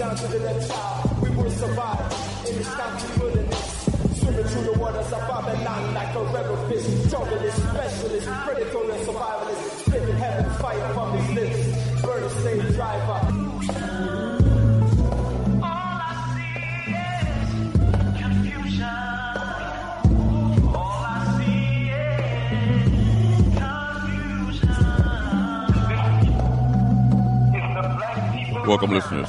down to the reptile. We will survive in the stocky wilderness. Swimming through the water, surviving not like a rebel fish. Junglist, specialist, predator and survivalist. Spitting heaven, fire from these lips. Burn a slave driver. Welcome, listeners,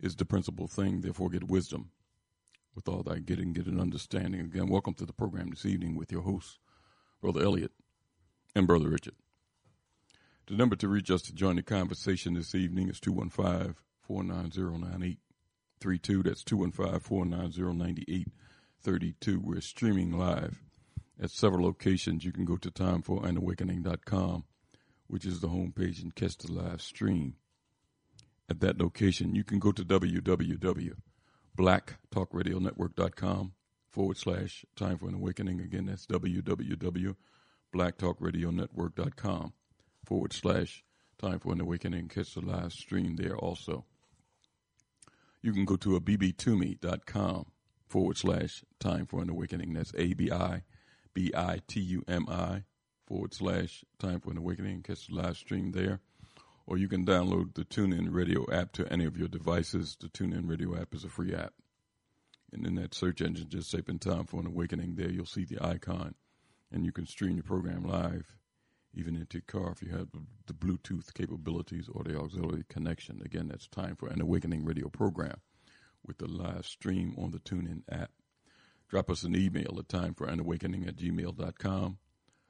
is the principal thing, therefore get wisdom. With all thy getting, get an understanding." Again, welcome to the program this evening with your hosts, Brother Elliot and Brother Richard. The number to reach us to join the conversation this evening is 215-490-9832. That's 215-490-9832. We're streaming live at several locations. You can go to timeforanawakening.com, which is the homepage, and catch the live stream at that location. You can go to www.blacktalkradionetwork.com / Time for an Awakening. Again, that's www.blacktalkradionetwork.com / Time for an Awakening. Catch the live stream there also. You can go to abibitumi.com / Time for an Awakening. That's ABIBITUMI / Time for an Awakening. Catch the live stream there. Or you can download the TuneIn Radio app to any of your devices. The TuneIn Radio app is a free app. And in that search engine, just type in Time for an Awakening there. You'll see the icon. And you can stream your program live, even into your car, if you have the Bluetooth capabilities or the auxiliary connection. Again, that's Time for an Awakening radio program with the live stream on the TuneIn app. Drop us an email at timeforanawakening@gmail.com.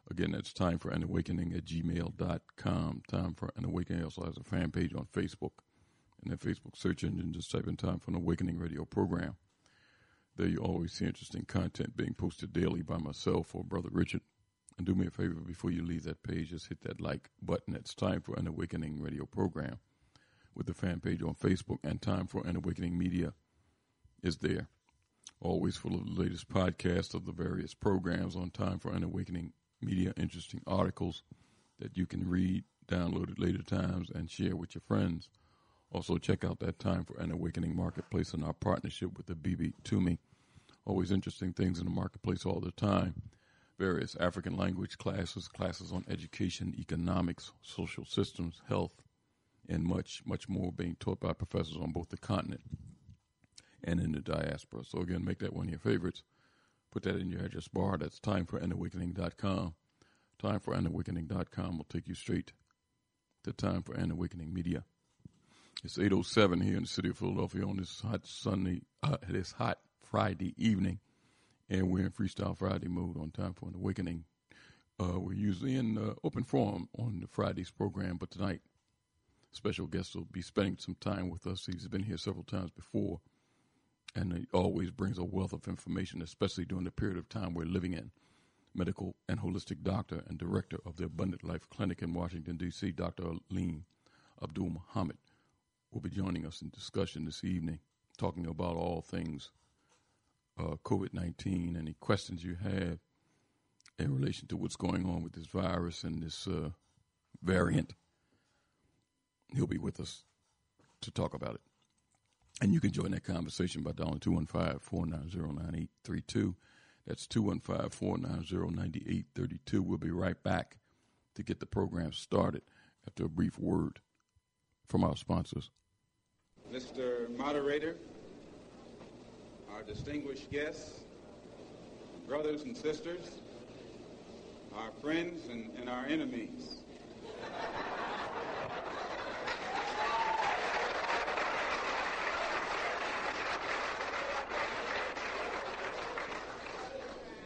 Again, that's timeforanawakening@gmail.com. Time for an Awakening also has a fan page on Facebook. In that Facebook search engine, just type in Time for an Awakening radio program. There you always see interesting content being posted daily by myself or Brother Richard. And do me a favor, before you leave that page, just hit that like button. That's Time for an Awakening radio program with the fan page on Facebook, and Time for an Awakening media is there. Always full of the latest podcasts of the various programs on Time for an Awakening media, interesting articles that you can read, download at later times, and share with your friends. Also, check out that Time for an Awakening marketplace and our partnership with the BB2Me. Always interesting things in the marketplace all the time. Various African language classes, classes on education, economics, social systems, health, and much, much more being taught by professors on both the continent and in the diaspora. So again, make that one of your favorites. Put that in your address bar. That's timeforanawakening.com. Timeforanawakening.com will take you straight to Time for an Awakening media. It's 8:07 here in the city of Philadelphia on this hot Sunday, this hot Friday evening, and we're in Freestyle Friday mode on Time for an Awakening. We're usually in open forum on the Fridays program, but tonight, special guest will be spending some time with us. He's been here several times before, and he always brings a wealth of information, especially during the period of time we're living in. Medical and holistic doctor and director of the Abundant Life Clinic in Washington, D.C., Dr. Alim Abdul Muhammad, will be joining us in discussion this evening, talking about all things COVID-19, any questions you have in relation to what's going on with this virus and this variant. He'll be with us to talk about it. And you can join that conversation by dialing 215-490-9832. That's 215-490-9832. We'll be right back to get the program started after a brief word from our sponsors. Mr. Moderator, our distinguished guests, brothers and sisters, our friends and our enemies.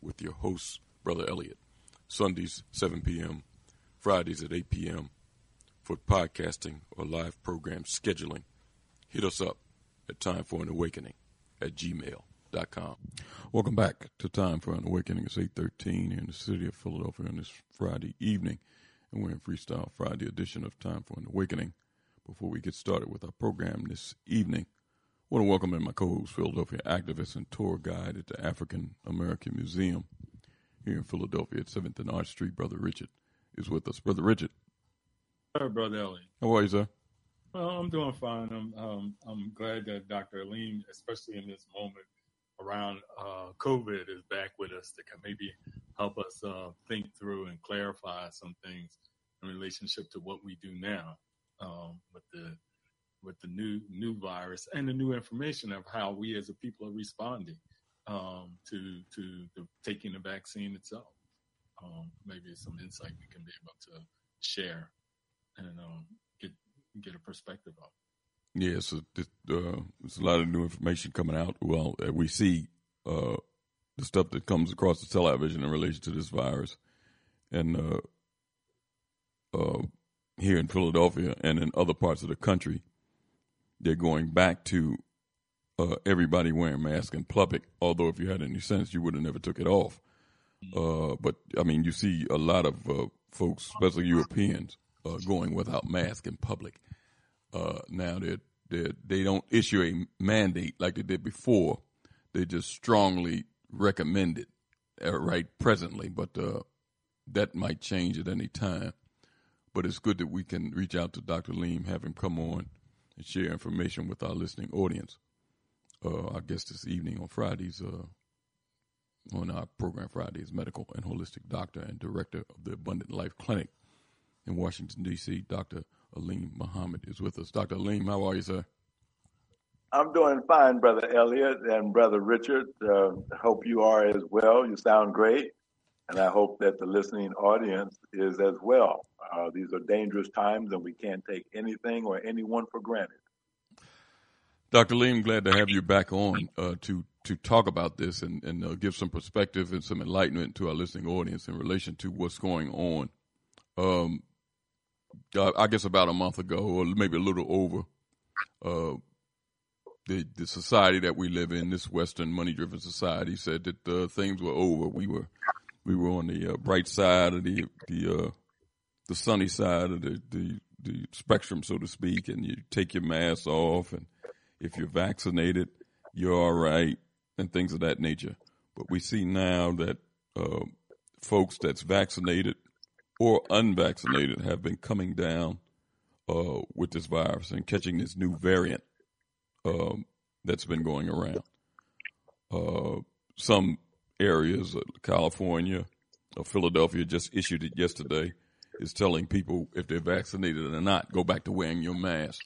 With your host, Brother Elliot, Sundays, 7 p.m., Fridays at 8 p.m. For podcasting or live program scheduling, hit us up at timeforanawakening@gmail.com. Welcome back to Time for an Awakening. It's 8:13 here in the city of Philadelphia on this Friday evening, and we're in Freestyle Friday edition of Time for an Awakening. Before we get started with our program this evening, I want to welcome in my co-host, Philadelphia activist and tour guide at the African American Museum here in Philadelphia at 7th and Arch Street. Brother Richard is with us. Brother Richard. Hello, Brother Ellie. How are you, sir? Well, I'm doing fine. I'm glad that Dr. Alim, especially in this moment around COVID, is back with us that can maybe help us think through and clarify some things in relationship to what we do now with the new virus and the new information of how we as a people are responding to taking the vaccine itself. Maybe some insight we can be able to share and get a perspective on. Yeah, so there's a lot of new information coming out. Well, we see the stuff that comes across the television in relation to this virus, and here in Philadelphia and in other parts of the country, they're going back to everybody wearing masks in public. Although if you had any sense, you would have never took it off. But I mean, you see a lot of folks, especially Europeans, going without masks in public. Now they don't issue a mandate like they did before. They just strongly recommend it right presently, but that might change at any time. But it's good that we can reach out to Dr. Leem, have him come on and share information with our listening audience. I guess this evening on Fridays, on our program Friday, is medical and holistic doctor and director of the Abundant Life Clinic in Washington, D.C., Dr. Alim Muhammad is with us. Dr. Alim, how are you, sir? I'm doing fine, Brother Elliot and Brother Richard. Hope you are as well. You sound great, and I hope that the listening audience is as well. These are dangerous times, and we can't take anything or anyone for granted. Dr. Lee, I'm glad to have you back on to talk about this and give some perspective and some enlightenment to our listening audience in relation to what's going on. I guess about a month ago, or maybe a little over, the society that we live in, this Western money-driven society, said that things were over. We were on the bright side of the sunny side of the spectrum, so to speak, and you take your mask off, and if you're vaccinated, you're all right, and things of that nature. But we see now that folks that's vaccinated or unvaccinated have been coming down with this virus and catching this new variant that's been going around. Some areas, California or Philadelphia, just issued it yesterday, is telling people if they're vaccinated or not, go back to wearing your mask.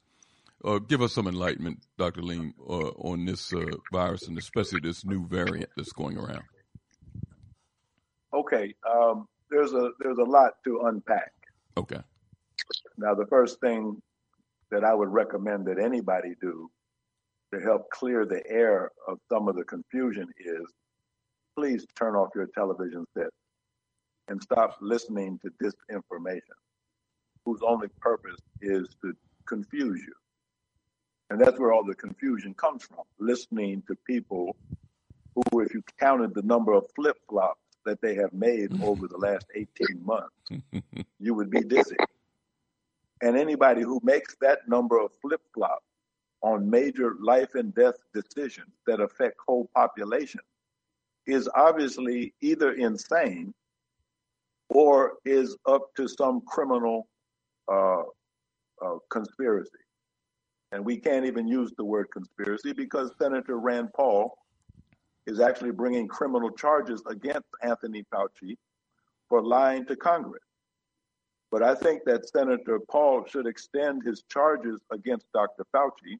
Give us some enlightenment, Dr. Leem, on this virus and especially this new variant that's going around. Okay. There's a lot to unpack. Okay. Now, the first thing that I would recommend that anybody do to help clear the air of some of the confusion is please turn off your television set and stop listening to disinformation whose only purpose is to confuse you. And that's where all the confusion comes from, listening to people who, if you counted the number of flip-flops that they have made over the last 18 months, you would be dizzy. And anybody who makes that number of flip-flops on major life and death decisions that affect whole populations is obviously either insane or is up to some criminal conspiracy. And we can't even use the word conspiracy because Senator Rand Paul is actually bringing criminal charges against Anthony Fauci for lying to Congress. But I think that Senator Paul should extend his charges against Dr. Fauci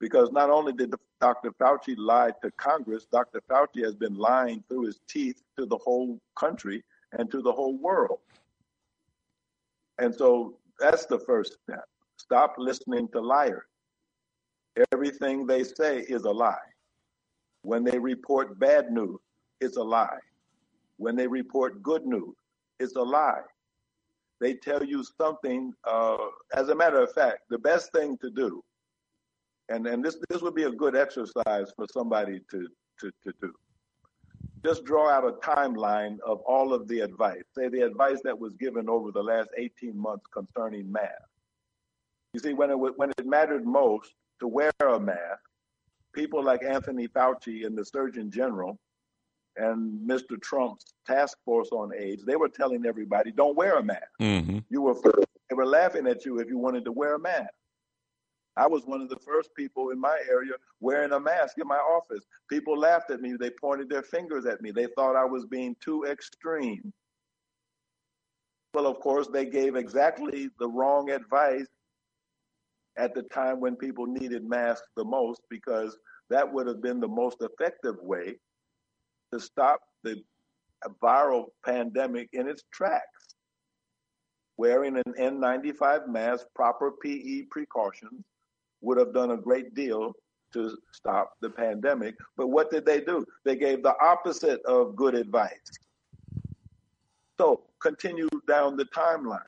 because not only did Dr. Fauci lie to Congress, Dr. Fauci has been lying through his teeth to the whole country and to the whole world. And so that's the first step. Stop listening to liars. Everything they say is a lie. When they report bad news, it's a lie. When they report good news, it's a lie. They tell you something. As a matter of fact, the best thing to do, and this would be a good exercise for somebody to do, just draw out a timeline of all of the advice. Say the advice that was given over the last 18 months concerning masks. You see, when it mattered most to wear a mask, people like Anthony Fauci and the Surgeon General and Mr. Trump's task force on AIDS, they were telling everybody, don't wear a mask. Mm-hmm. They were laughing at you if you wanted to wear a mask. I was one of the first people in my area wearing a mask in my office. People laughed at me. They pointed their fingers at me. They thought I was being too extreme. Well, of course, they gave exactly the wrong advice at the time when people needed masks the most, because that would have been the most effective way to stop the viral pandemic in its tracks. Wearing an N95 mask, proper PE precautions would have done a great deal to stop the pandemic. But what did they do? They gave the opposite of good advice. So continue down the timeline.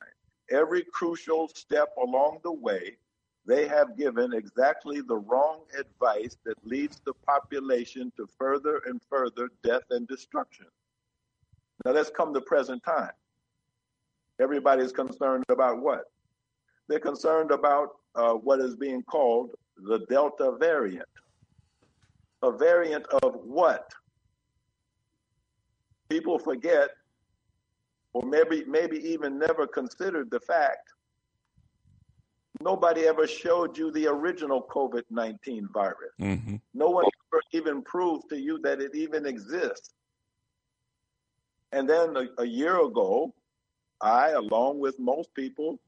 Every crucial step along the way, they have given exactly the wrong advice that leads the population to further and further death and destruction. Now let's come to present time. Everybody's concerned about what? They're concerned about what is being called the Delta variant. A variant of what? People forget, or maybe even never considered the fact, nobody ever showed you the original COVID-19 virus. Mm-hmm. No one ever even proved to you that it even exists. And then a year ago, I, along with most people,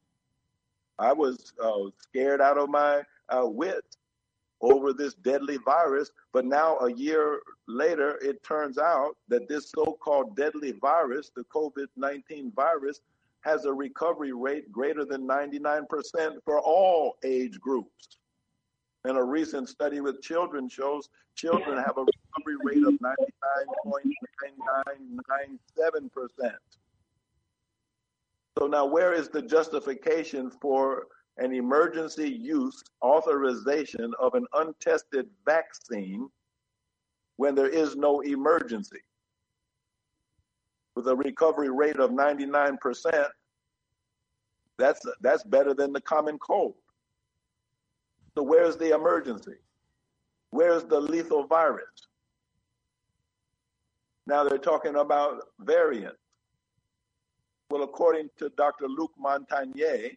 I was scared out of my wits over this deadly virus. But now a year later, it turns out that this so-called deadly virus, the COVID-19 virus, has a recovery rate greater than 99% for all age groups. And a recent study with children shows children have a recovery rate of 99.9997%. So now where is the justification for an emergency use authorization of an untested vaccine when there is no emergency? With a recovery rate of 99%, that's better than the common cold. So where's the emergency? Where's the lethal virus? Now they're talking about variants. Well, according to Dr. Luc Montagnier,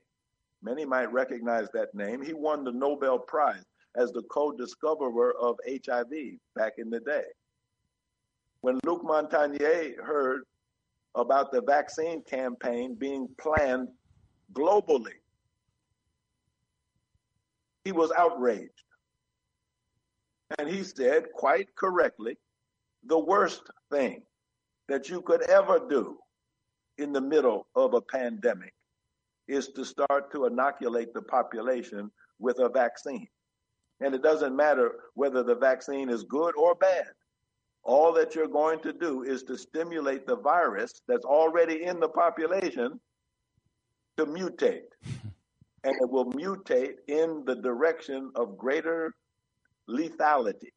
many might recognize that name, he won the Nobel Prize as the co-discoverer of HIV back in the day. When Luc Montagnier heard about the vaccine campaign being planned globally, he was outraged. And he said, quite correctly, the worst thing that you could ever do in the middle of a pandemic is to start to inoculate the population with a vaccine. And it doesn't matter whether the vaccine is good or bad. All that you're going to do is to stimulate the virus that's already in the population to mutate. And it will mutate in the direction of greater lethality.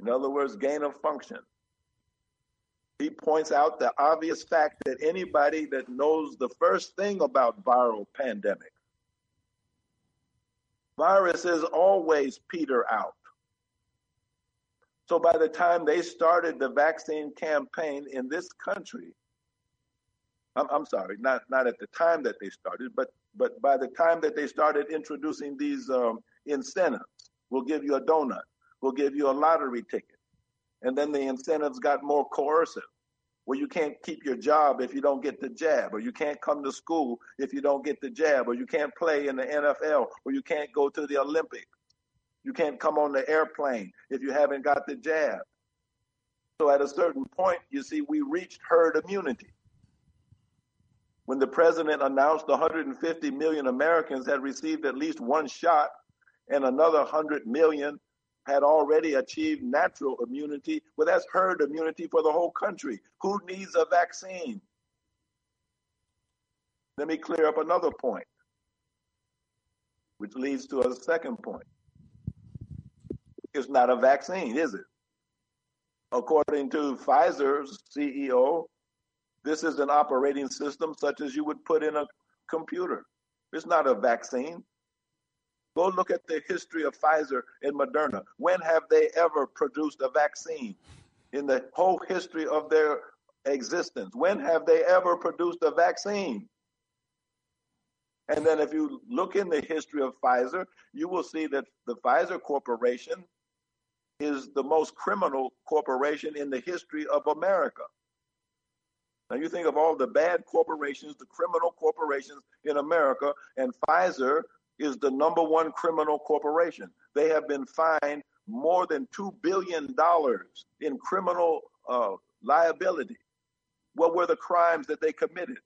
In other words, gain of function. He points out the obvious fact that anybody that knows the first thing about viral pandemics, viruses always peter out. So by the time they started the vaccine campaign in this country, I'm sorry, not at the time that they started, but by the time that they started introducing these incentives, we'll give you a donut, we'll give you a lottery ticket. And then the incentives got more coercive. Well, you can't keep your job if you don't get the jab, or you can't come to school if you don't get the jab, or you can't play in the NFL, or you can't go to the Olympics. You can't come on the airplane if you haven't got the jab. So at a certain point, you see, we reached herd immunity. When the president announced 150 million Americans had received at least one shot and another 100 million had already achieved natural immunity, well, that's herd immunity for the whole country. Who needs a vaccine? Let me clear up another point, which leads to a second point. It's not a vaccine, is it? According to Pfizer's CEO, this is an operating system such as you would put in a computer. It's not a vaccine. Go look at the history of Pfizer and Moderna. When have they ever produced a vaccine in the whole history of their existence? When have they ever produced a vaccine? And then if you look in the history of Pfizer, you will see that the Pfizer Corporation is the most criminal corporation in the history of America. Now you think of all the bad corporations, the criminal corporations in America, and Pfizer is the number one criminal corporation. They have been fined more than $2 billion in criminal liability. What were the crimes that they committed?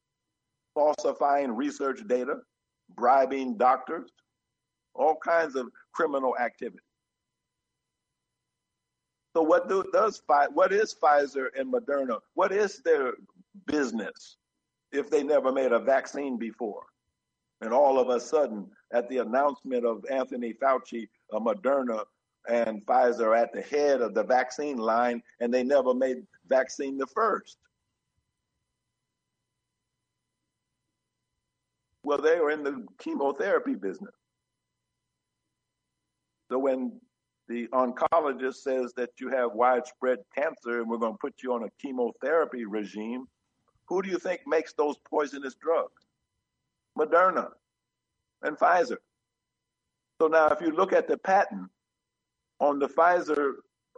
Falsifying research data, bribing doctors, all kinds of criminal activity. So what does what is Pfizer and Moderna? What is their business if they never made a vaccine before? And all of a sudden, at the announcement of Anthony Fauci, Moderna and Pfizer are at the head of the vaccine line, and they never made vaccine the first. Well, they were in the chemotherapy business. So when the oncologist says that you have widespread cancer and we're going to put you on a chemotherapy regime, who do you think makes those poisonous drugs? Moderna and Pfizer. So now if you look at the patent on the Pfizer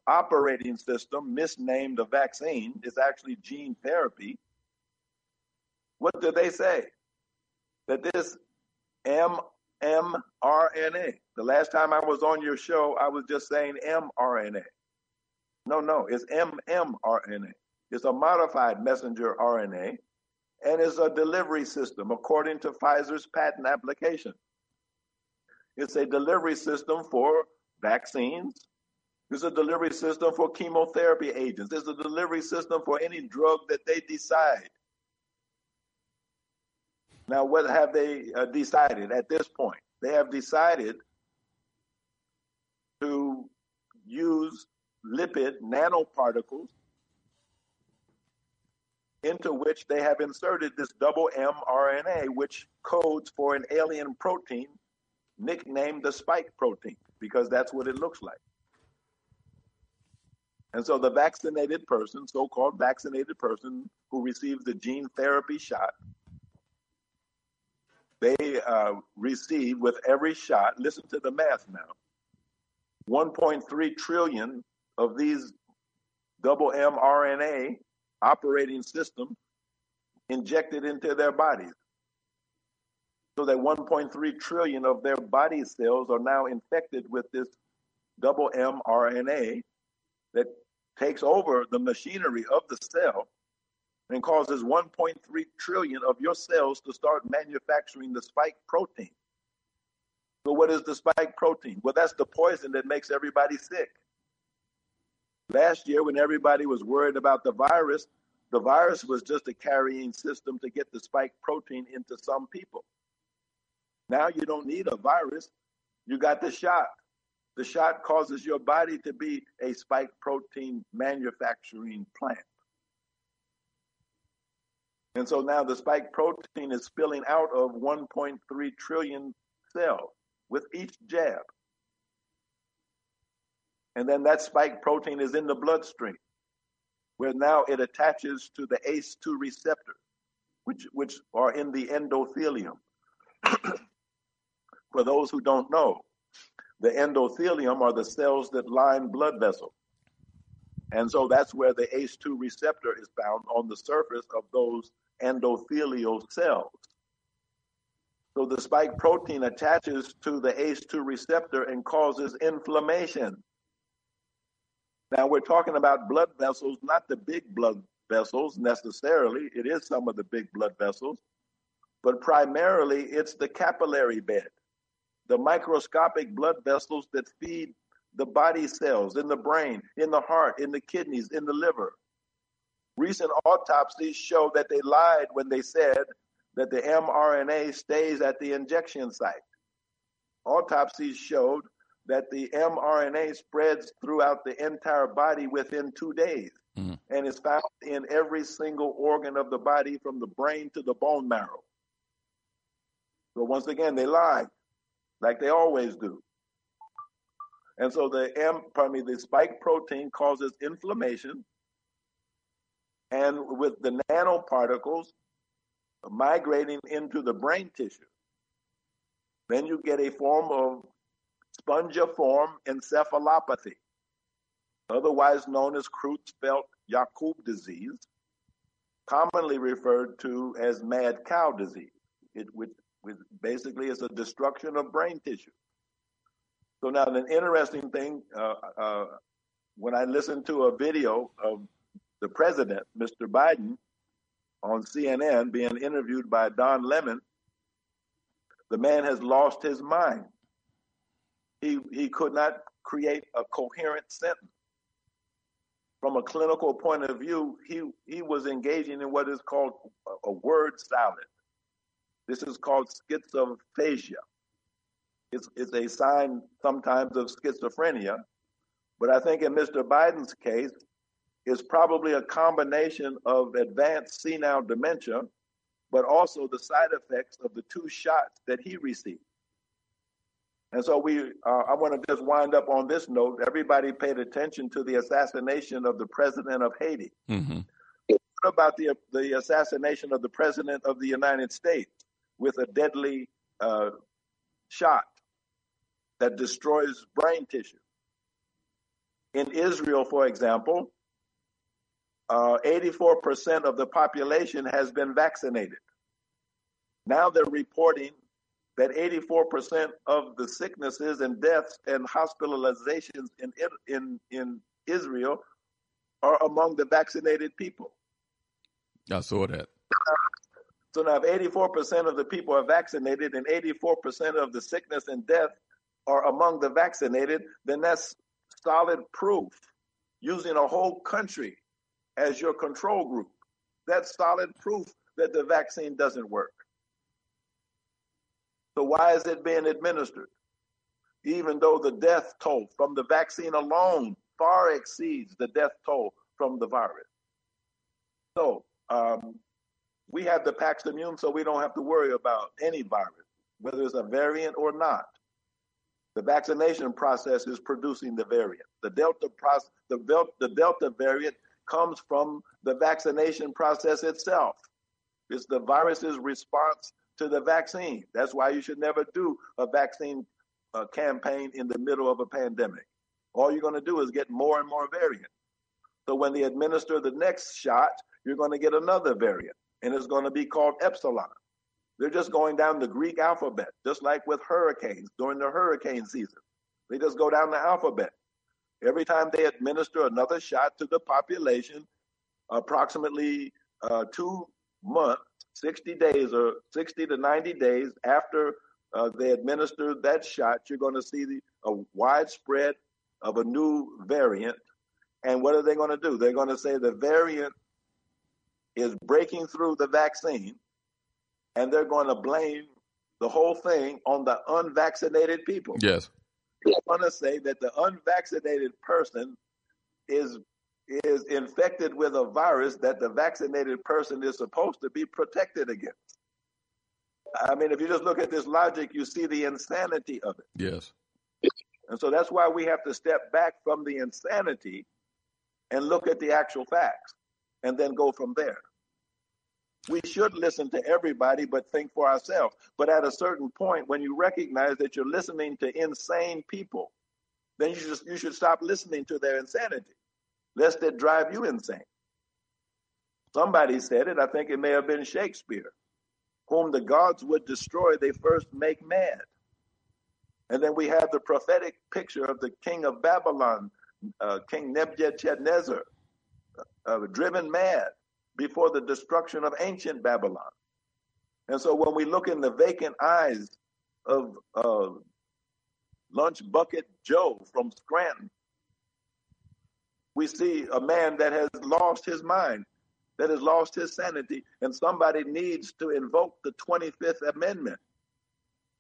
operating system, misnamed a vaccine, it's actually gene therapy. What do they say? That this mRNA, the last time I was on your show, I was just saying mRNA. No, it's mmRNA. It's a modified messenger RNA, and it's a delivery system according to Pfizer's patent application. It's a delivery system for vaccines. It's a delivery system for chemotherapy agents. It's a delivery system for any drug that they decide. Now, what have they decided at this point? They have decided to use lipid nanoparticles into which they have inserted this double mRNA, which codes for an alien protein nicknamed the spike protein, because that's what it looks like. And so the vaccinated person, so-called vaccinated person who receives the gene therapy shot, they receive with every shot, listen to the math now, 1.3 trillion of these double mRNA operating system injected into their bodies. So that 1.3 trillion of their body cells are now infected with this double mRNA that takes over the machinery of the cell and causes 1.3 trillion of your cells to start manufacturing the spike protein. So what is the spike protein? Well, that's the poison that makes everybody sick. Last year, when everybody was worried about the virus was just a carrying system to get the spike protein into some people. Now you don't need a virus. You got the shot. The shot causes your body to be a spike protein manufacturing plant. And so now the spike protein is spilling out of 1.3 trillion cells with each jab. And then that spike protein is in the bloodstream, where now it attaches to the ACE2 receptor, which are in the endothelium. For those who don't know, the endothelium are the cells that line blood vessels. And so that's where the ACE2 receptor is found, on the surface of those endothelial cells. So the spike protein attaches to the ACE2 receptor and causes inflammation. Now, we're talking about blood vessels, not the big blood vessels necessarily. It is some of the big blood vessels, but primarily it's the capillary bed, the microscopic blood vessels that feed the body cells in the brain, in the heart, in the kidneys, in the liver. Recent autopsies show that they lied when they said that the mRNA stays at the injection site. Autopsies showed that the mRNA spreads throughout the entire body within 2 days, and is found in every single organ of the body, from the brain to the bone marrow. So once again, they lied, like they always do. And so the spike protein causes inflammation, and with the nanoparticles migrating into the brain tissue, then you get a form of spongiform encephalopathy, otherwise known as Creutzfeldt-Jakub disease, commonly referred to as mad cow disease. It basically is a destruction of brain tissue. So now, an interesting thing, when I listened to a video of the president, Mr. Biden, on CNN being interviewed by Don Lemon, the man has lost his mind. He could not create a coherent sentence. from a clinical point of view, he was engaging in what is called a word salad. This is called schizophagia. It's a sign sometimes of schizophrenia, but I think in Mr. Biden's case, it's probably a combination of advanced senile dementia, but also the side effects of the two shots that he received. And so I want to just wind up on this note. Everybody paid attention to the assassination of the president of Haiti. Mm-hmm. What about the assassination of the president of the United States with a deadly shot that destroys brain tissue? In Israel, for example, 84% of the population has been vaccinated. Now they're reporting that 84% of the sicknesses and deaths and hospitalizations in Israel are among the vaccinated people. I saw that. So now if 84% of the people are vaccinated and 84% of the sickness and death are among the vaccinated, then that's solid proof, using a whole country as your control group. That's solid proof that the vaccine doesn't work. So why is it being administered? Even though the death toll from the vaccine alone far exceeds the death toll from the virus. So we have the Paximune, so we don't have to worry about any virus, whether it's a variant or not. The vaccination process is producing the variant. The Delta variant comes from the vaccination process itself. It's the virus's response to the vaccine. That's why you should never do a vaccine campaign in the middle of a pandemic. All you're going to do is get more and more variants. So when they administer the next shot, you're going to get another variant, and it's going to be called Epsilon. They're just going down the Greek alphabet, just like with hurricanes during the hurricane season. They just go down the alphabet. Every time they administer another shot to the population, approximately 2 months, 60 days or 60 to 90 days after they administer that shot, you're going to see a widespread of a new variant. And what are they going to do? They're going to say the variant is breaking through the vaccine, and they're going to blame the whole thing on the unvaccinated people. Yes. They want to say that the unvaccinated person is infected with a virus that the vaccinated person is supposed to be protected against. I mean, if you just look at this logic, you see the insanity of it. Yes. And so that's why we have to step back from the insanity and look at the actual facts and then go from there. We should listen to everybody, but think for ourselves. But at a certain point, when you recognize that you're listening to insane people, then you should stop listening to their insanity, lest it drive you insane. Somebody said it. I think it may have been Shakespeare. Whom the gods would destroy, they first make mad. And then we have the prophetic picture of the king of Babylon, King Nebuchadnezzar, driven mad before the destruction of ancient Babylon. And so when we look in the vacant eyes of Lunch Bucket Joe from Scranton, we see a man that has lost his mind, that has lost his sanity, and somebody needs to invoke the 25th Amendment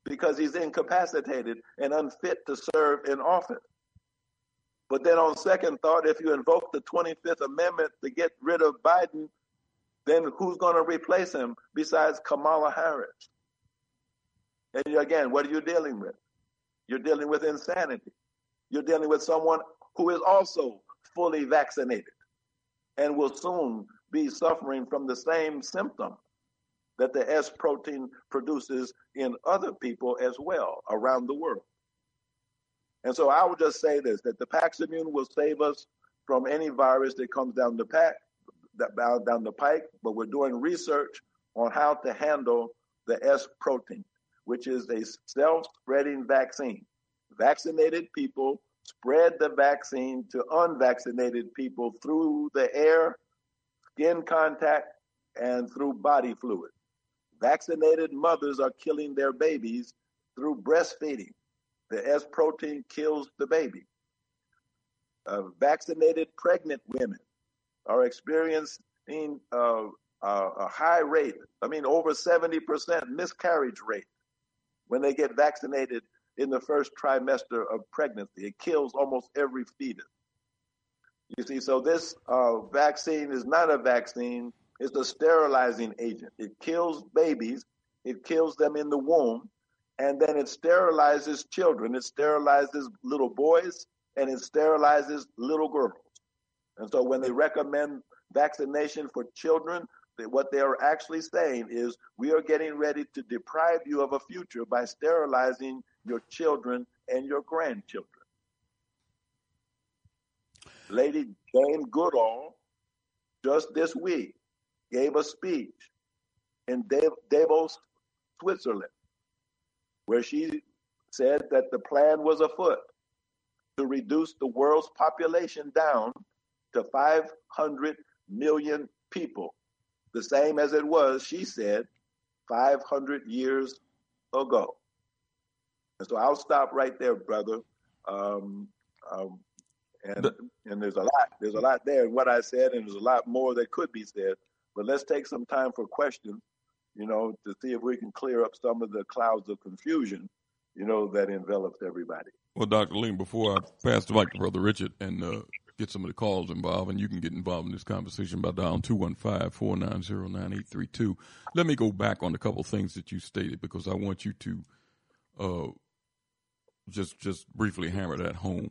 because he's incapacitated and unfit to serve in office. But then on second thought, if you invoke the 25th Amendment to get rid of Biden, then who's going to replace him besides Kamala Harris? And again, what are you dealing with? You're dealing with insanity. You're dealing with someone who is also fully vaccinated and will soon be suffering from the same symptom that the S protein produces in other people as well around the world. And so I would just say this, that the Paximune will save us from any virus that comes down the pike, but we're doing research on how to handle the S protein, which is a self-spreading vaccine. Vaccinated people spread the vaccine to unvaccinated people through the air, skin contact, and through body fluid. Vaccinated mothers are killing their babies through breastfeeding. The S protein kills the baby. vaccinated pregnant women are experiencing a high rate, over 70% miscarriage rate when they get vaccinated in the first trimester of pregnancy. It kills almost every fetus. You see, so this vaccine is not a vaccine. It's a sterilizing agent. It kills babies. It kills them in the womb. And then it sterilizes children. It sterilizes little boys, and it sterilizes little girls. And so when they recommend vaccination for children, what they are actually saying is, we are getting ready to deprive you of a future by sterilizing your children and your grandchildren. Lady Jane Goodall, just this week, gave a speech in Davos, Switzerland, where she said that the plan was afoot to reduce the world's population down to 500 million people, the same as it was, she said, 500 years ago. And so I'll stop right there, brother. And there's a lot there in what I said, and there's a lot more that could be said. But let's take some time for questions, to see if we can clear up some of the clouds of confusion, that envelops everybody. Well, Dr. Ling, before I pass the mic to Brother Richard and get some of the calls involved, and you can get involved in this conversation by dialing 215-490-9832. Let me go back on a couple of things that you stated, because I want you to just briefly hammer that home.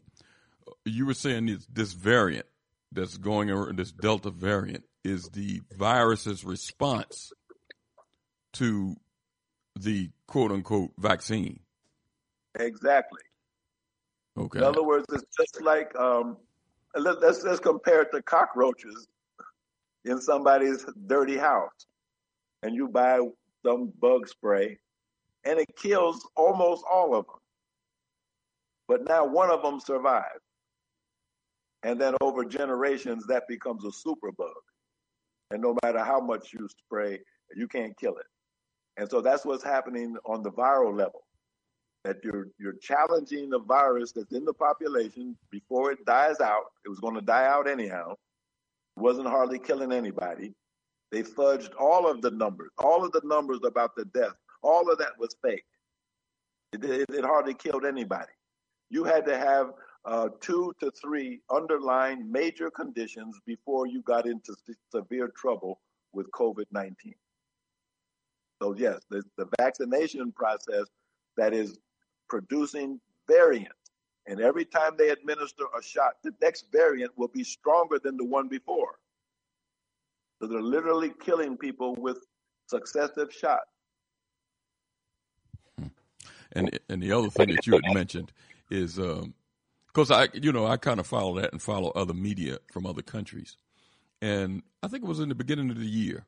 You were saying this variant that's going around, this Delta variant, is the virus's response to the quote-unquote vaccine. Exactly. Okay. In other words, it's just like let's compare it to cockroaches in somebody's dirty house, and you buy some bug spray, and it kills almost all of them. But now one of them survives, and then over generations that becomes a super bug, and no matter how much you spray, you can't kill it. And so that's what's happening on the viral level. That you're challenging the virus that's in the population before it dies out. It was going to die out anyhow. It wasn't hardly killing anybody. They fudged all of the numbers about the death. All of that was fake. It hardly killed anybody. You had to have 2 to 3 underlying major conditions before you got into severe trouble with COVID-19. So yes, the vaccination process that is producing variants. And every time they administer a shot, the next variant will be stronger than the one before. So they're literally killing people with successive shots. And the other thing that you had mentioned is, because I kind of follow that and follow other media from other countries. And I think it was in the beginning of the year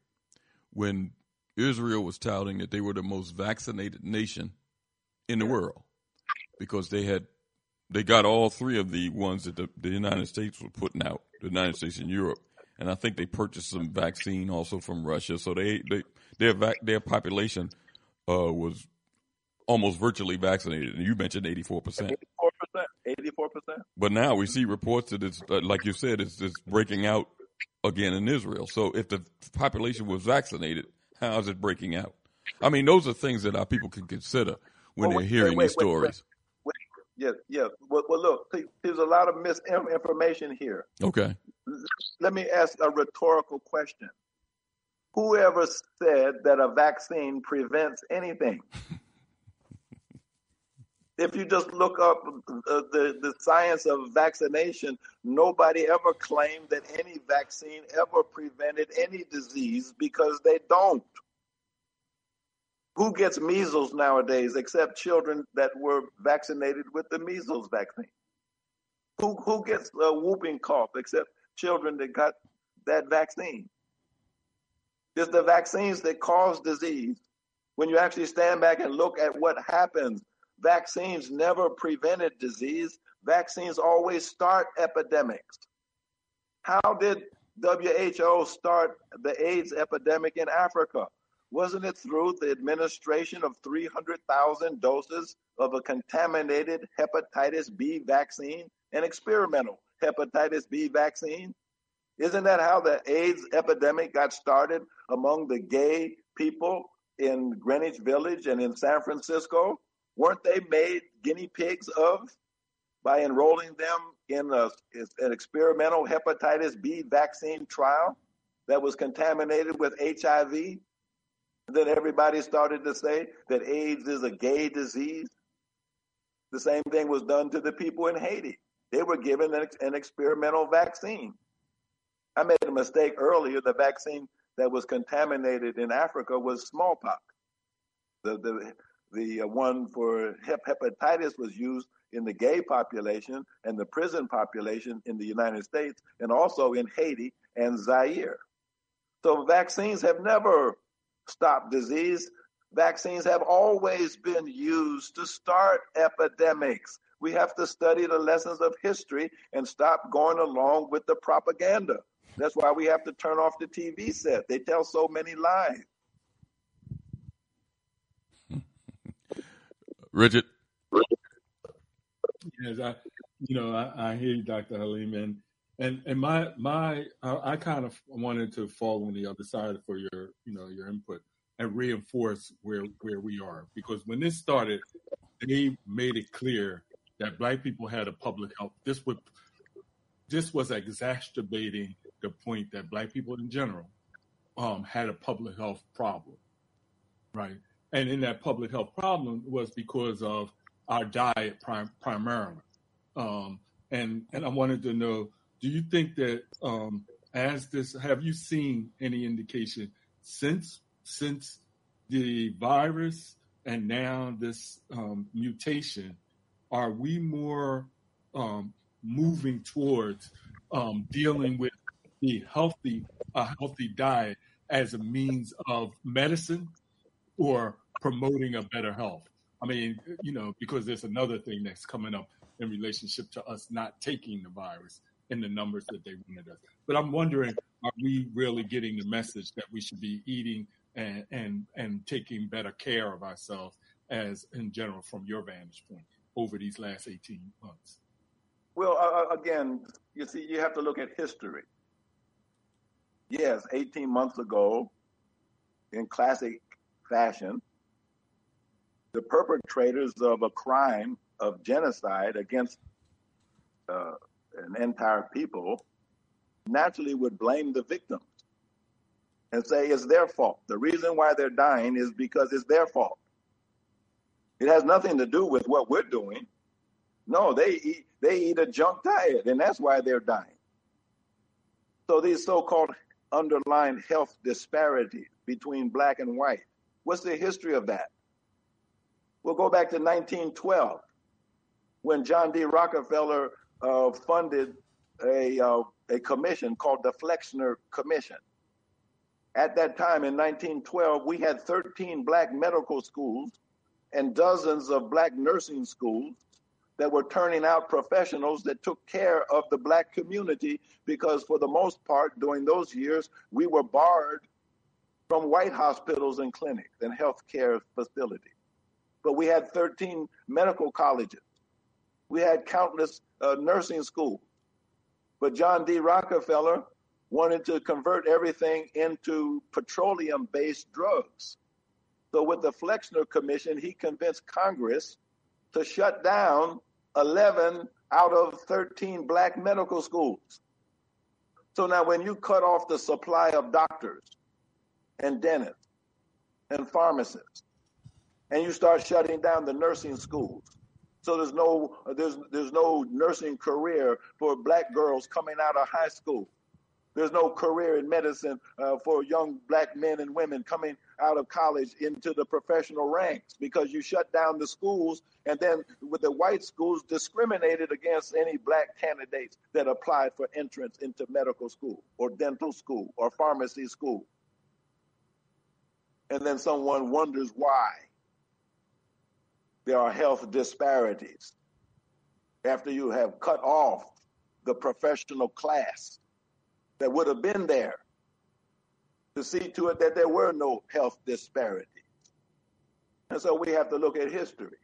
when Israel was touting that they were the most vaccinated nation in the world, because they got all three of the ones that the United States were putting out, the United States and Europe, and I think they purchased some vaccine also from Russia. So their population was almost virtually vaccinated, and you mentioned 84%. 84%. But now we see reports that it's like you said, it's breaking out again in Israel. So if the population was vaccinated, how is it breaking out? I mean, those are things that our people can consider when they're hearing these stories. Yes. Well, look, there's a lot of misinformation here. Okay. Let me ask a rhetorical question. Whoever said that a vaccine prevents anything? If you just look up the science of vaccination, nobody ever claimed that any vaccine ever prevented any disease, because they don't. Who gets measles nowadays except children that were vaccinated with the measles vaccine? Who gets a whooping cough except children that got that vaccine? It's the vaccines that cause disease. When you actually stand back and look at what happens, vaccines never prevented disease. Vaccines always start epidemics. How did WHO start the AIDS epidemic in Africa? Wasn't it through the administration of 300,000 doses of a contaminated hepatitis B vaccine, an experimental hepatitis B vaccine? Isn't that how the AIDS epidemic got started among the gay people in Greenwich Village and in San Francisco? Weren't they made guinea pigs of by enrolling them in an experimental hepatitis B vaccine trial that was contaminated with HIV? Then everybody started to say that AIDS is a gay disease. The same thing was done to the people in Haiti. They were given an experimental vaccine. I made a mistake earlier. The vaccine that was contaminated in Africa was smallpox. The one for hepatitis was used in the gay population and the prison population in the United States and also in Haiti and Zaire. So vaccines have never stopped disease. Vaccines have always been used to start epidemics. We have to study the lessons of history and stop going along with the propaganda. That's why we have to turn off the TV set. They tell so many lies. Richard? Yes, I hear you, Dr. Halim. And I kind of wanted to fall on the other side for your input and reinforce where we are. Because when this started, they made it clear that Black people had a public health. This was exacerbating the point that Black people in general had a public health problem, right? And in that public health problem was because of our diet primarily. And I wanted to know, do you think that have you seen any indication since the virus and now this mutation, are we more moving towards dealing with a healthy diet as a means of medicine or promoting a better health? I mean, because there's another thing that's coming up in relationship to us not taking the virus in the numbers that they wanted us. But I'm wondering, are we really getting the message that we should be eating and taking better care of ourselves as in general from your vantage point over these last 18 months? Well, again, you see, you have to look at history. Yes, 18 months ago, in classic fashion, the perpetrators of a crime of genocide against an entire people naturally would blame the victims and say it's their fault. The reason why they're dying is because it's their fault. It has nothing to do with what we're doing. No, they eat a junk diet, and that's why they're dying. So these so-called underlying health disparities between Black and white, what's the history of that? We'll go back to 1912 when John D. Rockefeller funded a commission called the Flexner Commission. At that time in 1912, we had 13 Black medical schools and dozens of Black nursing schools that were turning out professionals that took care of the Black community, because for the most part during those years, we were barred from white hospitals and clinics and healthcare facilities. But we had 13 medical colleges. We had countless nursing schools. But John D. Rockefeller wanted to convert everything into petroleum-based drugs. So with the Flexner Commission, he convinced Congress to shut down 11 out of 13 Black medical schools. So now when you cut off the supply of doctors and dentists and pharmacists, and you start shutting down the nursing schools, so there's no nursing career for Black girls coming out of high school. There's no career in medicine for young Black men and women coming out of college into the professional ranks, because you shut down the schools, and then with the white schools discriminated against any Black candidates that applied for entrance into medical school or dental school or pharmacy school. And then someone wonders why there are health disparities after you have cut off the professional class that would have been there to see to it that there were no health disparities. And so we have to look at history.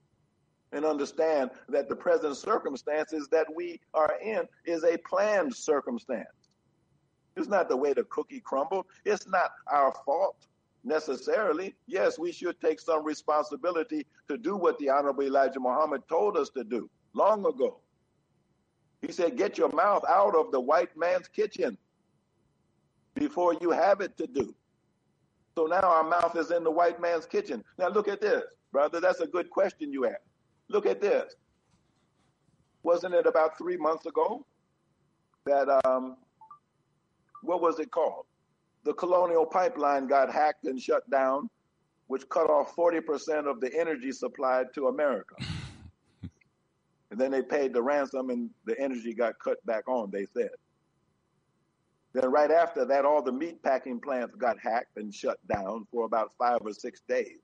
and understand that the present circumstances that we are in is a planned circumstance. It's not the way the cookie crumbled. It's not our fault necessarily. Yes, we should take some responsibility to do what the Honorable Elijah Muhammad told us to do long ago. He said, get your mouth out of the white man's kitchen before you have it to do. So now our mouth is in the white man's kitchen. Now look at this, brother. That's a good question you asked. Look at this. Wasn't it about 3 months ago that, what was it called? The Colonial Pipeline got hacked and shut down, which cut off 40% of the energy supply to America. And then they paid the ransom and the energy got cut back on, they said. Then right after that, all the meatpacking plants got hacked and shut down for about 5 or 6 days.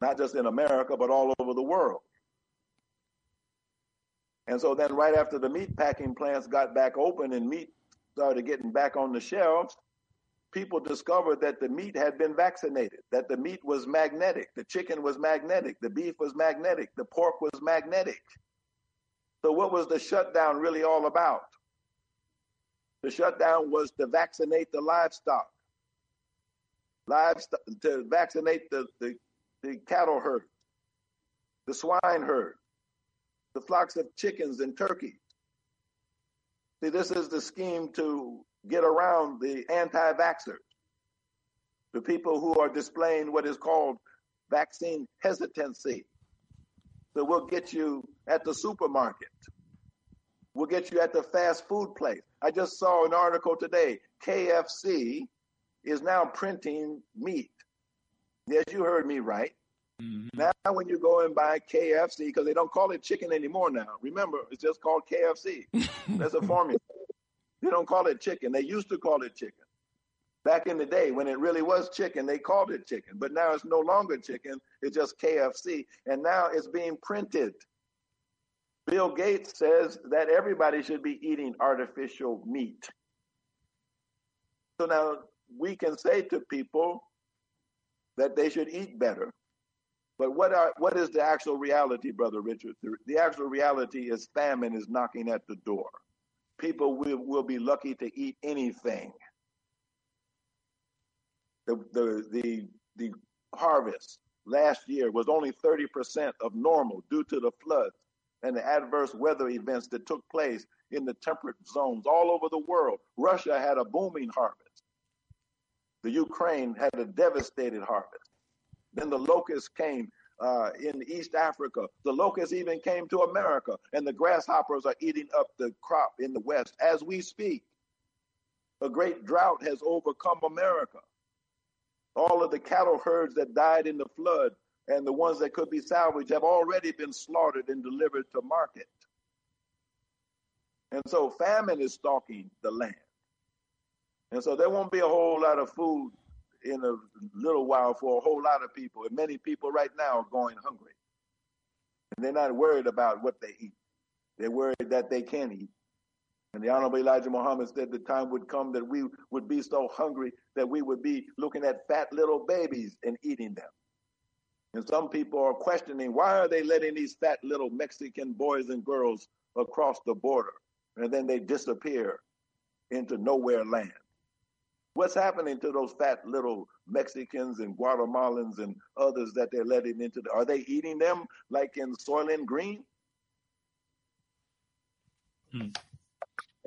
Not just in America, but all over the world. And so then right after the meatpacking plants got back open and meat started getting back on the shelves, people discovered that the meat had been vaccinated, that the meat was magnetic, the chicken was magnetic, the beef was magnetic, the pork was magnetic. So what was the shutdown really all about? The shutdown was to vaccinate the livestock to vaccinate the cattle herd, the swine herd, the flocks of chickens and turkeys. See, this is the scheme to get around the anti-vaxxers, the people who are displaying what is called vaccine hesitancy. So we'll get you at the supermarket. We'll get you at the fast food place. I just saw an article today. KFC is now printing meat. Yes, you heard me right. Mm-hmm. Now when you go and buy KFC, because they don't call it chicken anymore now. Remember, it's just called KFC. That's a formula. They don't call it chicken. They used to call it chicken. Back in the day when it really was chicken, they called it chicken. But now it's no longer chicken. It's just KFC. And now it's being printed. Bill Gates says that everybody should be eating artificial meat. So now we can say to people that they should eat better. But what is the actual reality, Brother Richard? The actual reality is famine is knocking at the door. People will be lucky to eat anything. The harvest last year was only 30% of normal due to the floods and the adverse weather events that took place in the temperate zones all over the world. Russia had a booming harvest. The Ukraine had a devastated harvest. Then the locusts came in East Africa. The locusts even came to America, and the grasshoppers are eating up the crop in the West as we speak. A great drought has overcome America. All of the cattle herds that died in the flood and the ones that could be salvaged have already been slaughtered and delivered to market. And so famine is stalking the land. And so there won't be a whole lot of food in a little while for a whole lot of people. And many people right now are going hungry. And they're not worried about what they eat. They're worried that they can eat. And the Honorable Elijah Muhammad said the time would come that we would be so hungry that we would be looking at fat little babies and eating them. And some people are questioning, why are they letting these fat little Mexican boys and girls across the border? And then they disappear into nowhere land. What's happening to those fat little Mexicans and Guatemalans and others that they're letting into? Are they eating them like in Soylent Green?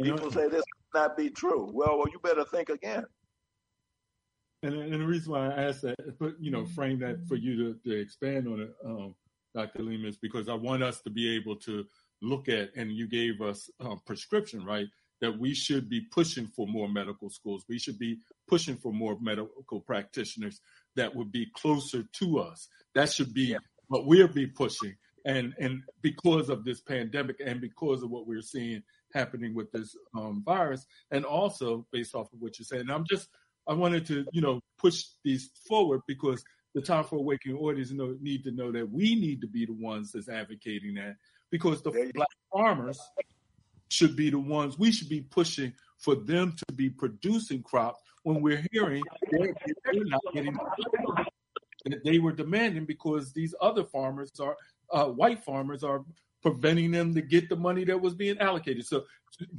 People say this could not be true. Well, you better think again. And the reason why I asked that, but, you know, frame that for you to expand on it, Dr. Alim, is because I want us to be able to look at, and you gave us a prescription, right? That we should be pushing for more medical schools. We should be pushing for more medical practitioners that would be closer to us. That should be what we'll be pushing. And because of this pandemic and because of what we're seeing happening with this virus, and also based off of what you're saying, I wanted to, you know, push these forward because the Time for Awakening audience need to know that we need to be the ones that's advocating that, because the Black farmers should be the ones we should be pushing for them to be producing crops when we're hearing they're not getting that they were demanding because these other farmers are white farmers are preventing them to get the money that was being allocated.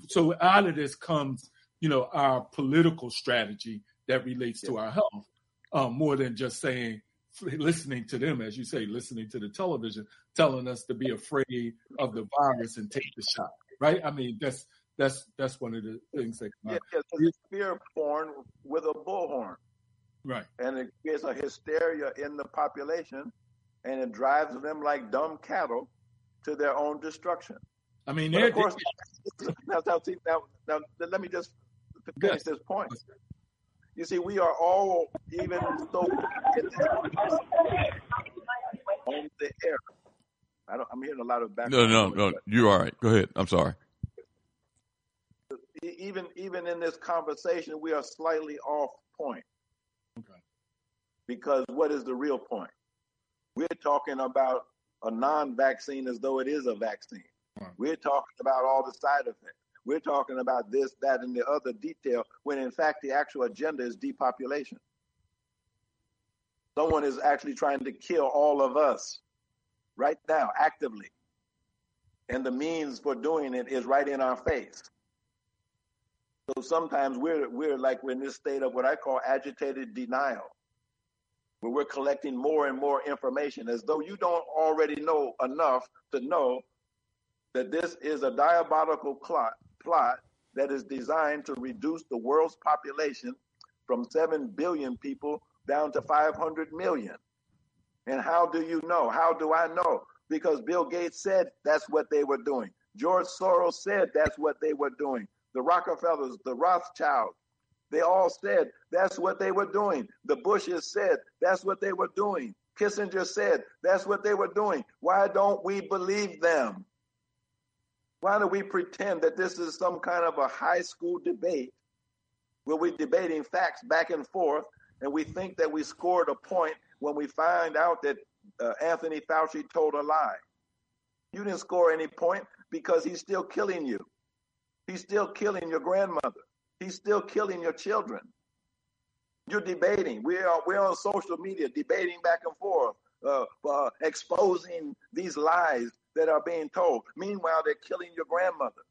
So out of this comes, you know, our political strategy that relates to our health, more than just saying, listening to them, as you say, listening to the television, telling us to be afraid of the virus and take the shot, right? I mean, that's one of the things that come out. It's fear porn with a bullhorn. Right. And it creates a hysteria in the population, and it drives them like dumb cattle to their own destruction. I mean, but of course, now, let me just finish this point. You see, we are all, even though on the air. I'm hearing a lot of background. No. You're all right. Go ahead. I'm sorry. Even in this conversation, we are slightly off point. Okay. Because what is the real point? We're talking about a non-vaccine as though it is a vaccine. Right. We're talking about all the side effects. We're talking about this, that, and the other detail, when in fact the actual agenda is depopulation. Someone is actually trying to kill all of us right now, actively. And the means for doing it is right in our face. So sometimes we're in this state of what I call agitated denial, where we're collecting more and more information as though you don't already know enough to know that this is a diabolical plot that is designed to reduce the world's population from 7 billion people down to 500 million. And how do you know? How do I know? Because Bill Gates said that's what they were doing. George Soros said that's what they were doing. The Rockefellers, the Rothschilds, they all said that's what they were doing. The Bushes said that's what they were doing. Kissinger said that's what they were doing. Why don't we believe them? Why do we pretend that this is some kind of a high school debate where we're debating facts back and forth, and we think that we scored a point when we find out that Anthony Fauci told a lie? You didn't score any point because he's still killing you. He's still killing your grandmother. He's still killing your children. You're debating. We're on social media debating back and forth, exposing these lies that are being told. Meanwhile, they're killing your grandmother.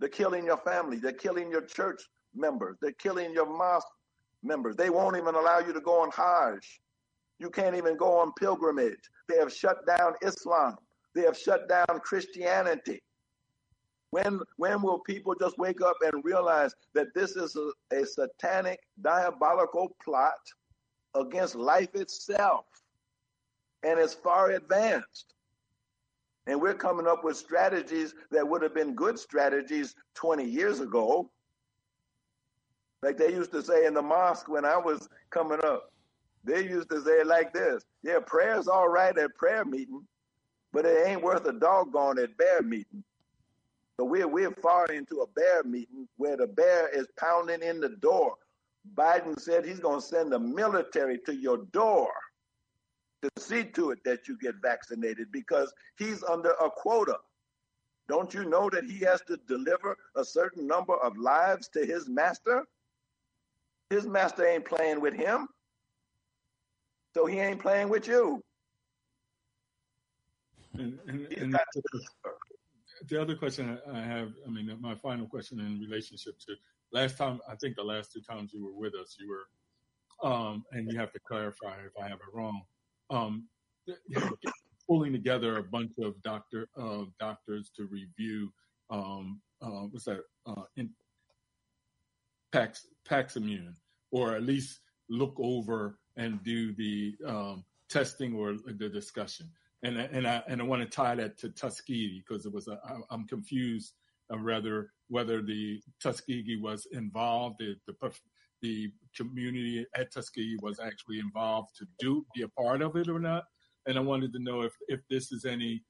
They're killing your family. They're killing your church members. They're killing your mosque members. They won't even allow you to go on Hajj. You can't even go on pilgrimage. They have shut down Islam. They have shut down Christianity. When will people just wake up and realize that this is a satanic, diabolical plot against life itself? And it's far advanced. And we're coming up with strategies that would have been good strategies 20 years ago. Like they used to say in the mosque when I was coming up, they used to say it like this: yeah, prayer's all right at prayer meeting, but it ain't worth a doggone at bear meeting. So we're far into a bear meeting where the bear is pounding in the door. Biden said he's going to send the military to your door to see to it that you get vaccinated because he's under a quota. Don't you know that he has to deliver a certain number of lives to his master? His master ain't playing with him, so he ain't playing with you. He's got to deliver. The other question I have, I mean, my final question in relationship to last time, I think the last two times you were with us, you were, and you have to clarify if I have it wrong, pulling together a bunch of doctors to review, Paximune, or at least look over and do the testing or the discussion. And I want to tie that to Tuskegee because I'm confused rather whether the Tuskegee was involved, the community at Tuskegee was actually involved to be a part of it or not. And I wanted to know if this is any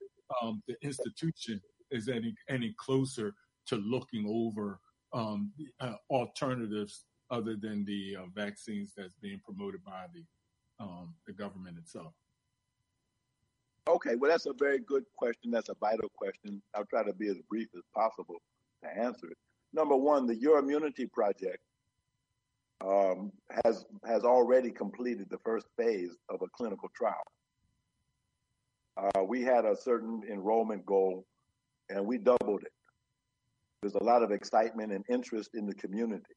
the institution is any closer to looking over alternatives other than the vaccines that's being promoted by the government itself. Okay, well, that's a very good question. That's a vital question. I'll try to be as brief as possible to answer it. Number one, the Your Immunity Project has already completed the first phase of a clinical trial. We had a certain enrollment goal, and we doubled it. There's a lot of excitement and interest in the community.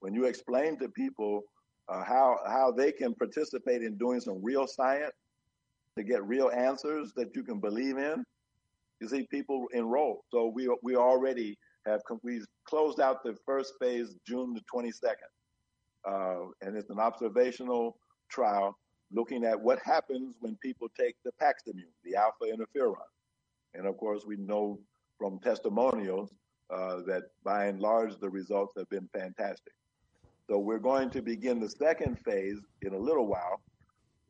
When you explain to people how they can participate in doing some real science to get real answers that you can believe in, you see people enroll. So we already have we closed out the first phase June the 22nd. And it's an observational trial looking at what happens when people take the Paximune, the alpha interferon. And of course, we know from testimonials that by and large, the results have been fantastic. So we're going to begin the second phase in a little while.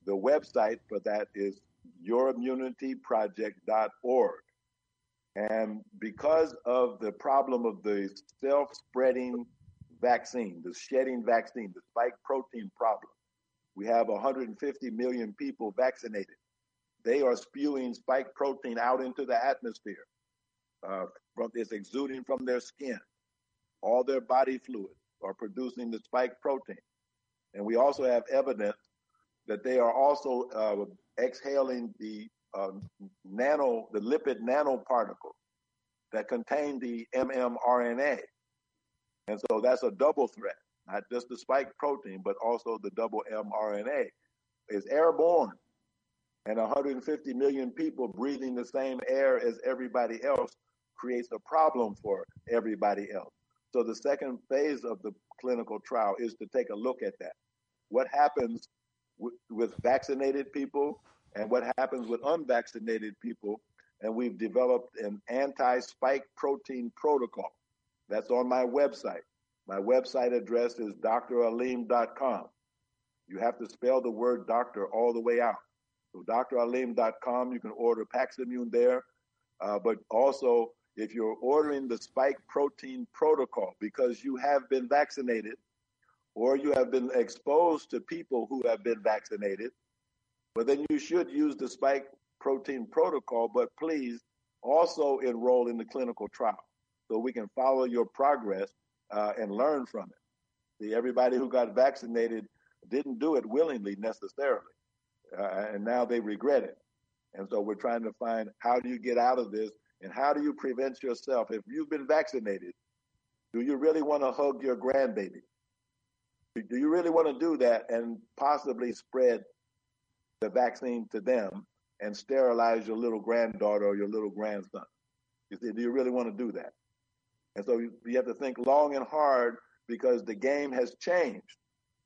The website for that is yourimmunityproject.org. And because of the problem of the self-spreading vaccine, the shedding vaccine, the spike protein problem. We have 150 million people vaccinated. They are spewing spike protein out into the atmosphere. It's exuding from their skin. All their body fluids are producing the spike protein. And we also have evidence that they are also exhaling the lipid nanoparticles that contain the mRNA. And so that's a double threat, not just the spike protein, but also the double mRNA. It's airborne, and 150 million people breathing the same air as everybody else creates a problem for everybody else. So the second phase of the clinical trial is to take a look at that. What happens with vaccinated people and what happens with unvaccinated people, and we've developed an anti-spike protein protocol. That's on my website. My website address is dralim.com. You have to spell the word doctor all the way out. So dralim.com, you can order Paximune there. But also, if you're ordering the spike protein protocol because you have been vaccinated or you have been exposed to people who have been vaccinated, but then you should use the spike protein protocol, but please also enroll in the clinical trial, so we can follow your progress and learn from it. See, everybody who got vaccinated didn't do it willingly necessarily, and now they regret it. And so we're trying to find how do you get out of this, and how do you prevent yourself? If you've been vaccinated, do you really want to hug your grandbaby? Do you really want to do that and possibly spread the vaccine to them and sterilize your little granddaughter or your little grandson? You see, do you really want to do that? And so you have to think long and hard, because the game has changed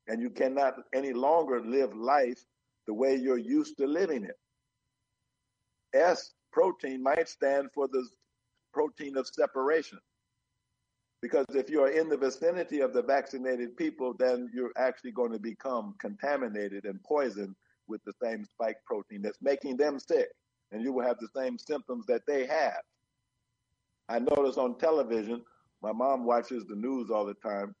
and you cannot any longer live life the way you're used to living it. S protein might stand for the protein of separation, because if you're in the vicinity of the vaccinated people, then you're actually going to become contaminated and poisoned with the same spike protein that's making them sick, and you will have the same symptoms that they have. I notice on television, my mom watches the news all the time,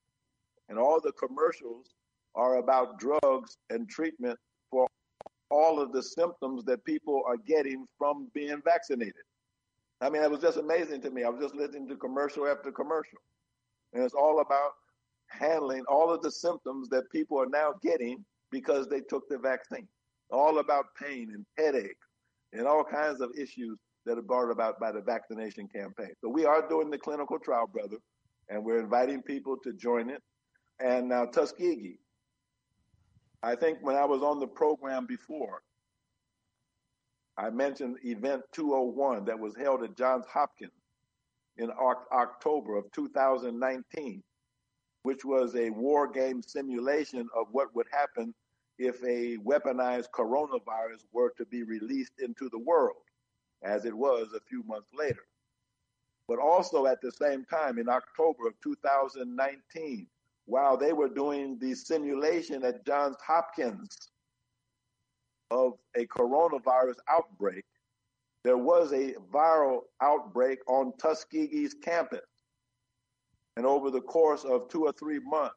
and all the commercials are about drugs and treatment for all of the symptoms that people are getting from being vaccinated. I mean, it was just amazing to me. I was just listening to commercial after commercial, and it's all about handling all of the symptoms that people are now getting because they took the vaccine. All about pain and headaches and all kinds of issues that are brought about by the vaccination campaign. So we are doing the clinical trial, brother, and we're inviting people to join it. And now Tuskegee, I think when I was on the program before, I mentioned Event 201 that was held at Johns Hopkins in October of 2019, which was a war game simulation of what would happen if a weaponized coronavirus were to be released into the world, as it was a few months later. But also at the same time, in October of 2019, while they were doing the simulation at Johns Hopkins of a coronavirus outbreak, there was a viral outbreak on Tuskegee's campus. And over the course of 2 or 3 months,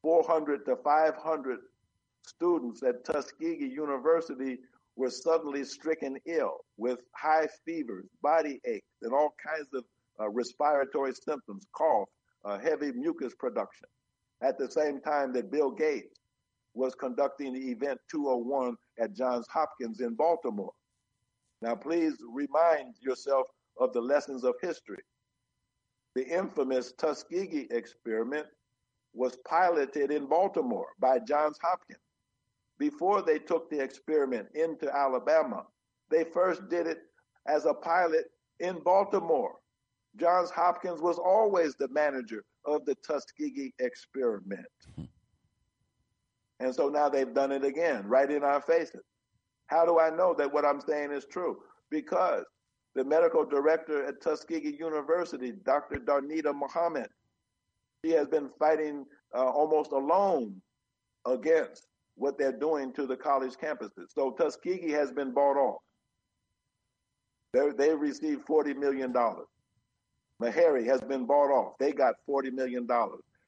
400 to 500 students at Tuskegee University were suddenly stricken ill with high fevers, body aches, and all kinds of respiratory symptoms, cough, heavy mucus production. at the same time that Bill Gates was conducting the Event 201 at Johns Hopkins in Baltimore. Now, please remind yourself of the lessons of history. The infamous Tuskegee experiment was piloted in Baltimore by Johns Hopkins. Before they took the experiment into Alabama, they first did it as a pilot in Baltimore. Johns Hopkins was always the manager of the Tuskegee experiment. And so now they've done it again, right in our faces. How do I know that what I'm saying is true? Because the medical director at Tuskegee University, Dr. Darnita Muhammad, she has been fighting almost alone against what they're doing to the college campuses. So Tuskegee has been bought off. They received $40 million. Meharry has been bought off. They got $40 million.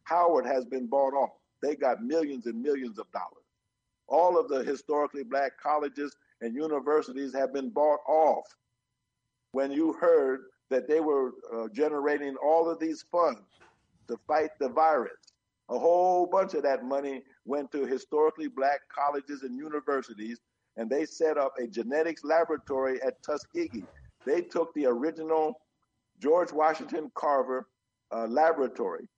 Howard has been bought off. They got millions and millions of dollars. All of the historically black colleges and universities have been bought off. When you heard that they were generating all of these funds to fight the virus, a whole bunch of that money went to historically black colleges and universities, and they set up a genetics laboratory at Tuskegee. They took the original George Washington Carver laboratory,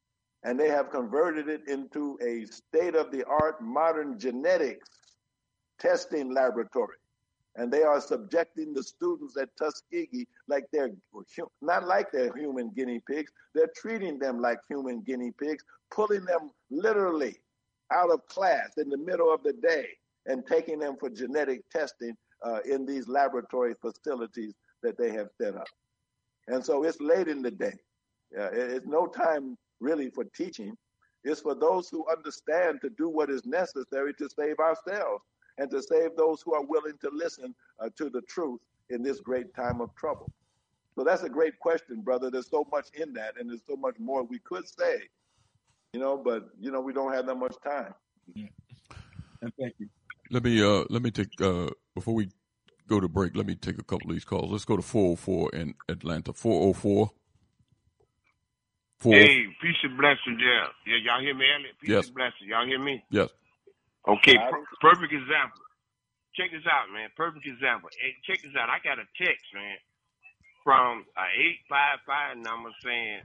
and they have converted it into a state-of-the-art modern genetics testing laboratory. And they are subjecting the students at Tuskegee like they're not like they're human guinea pigs. They're treating them like human guinea pigs, pulling them literally out of class in the middle of the day and taking them for genetic testing in these laboratory facilities that they have set up. And so it's late in the day. It's no time really for teaching. It's for those who understand to do what is necessary to save ourselves and to save those who are willing to listen to the truth in this great time of trouble. So that's a great question, brother. There's so much in that, and there's so much more we could say, but, we don't have that much time. And thank you. Let me take, before we go to break, let me take a couple of these calls. Let's go to 404 in Atlanta. 404. Hey, peace and blessings, yeah. Yeah, y'all hear me, Elliot? Peace and blessings. Y'all hear me? Yes. Okay, perfect example. Check this out, man. Perfect example. Hey, check this out. I got a text, man, from an 855 number saying,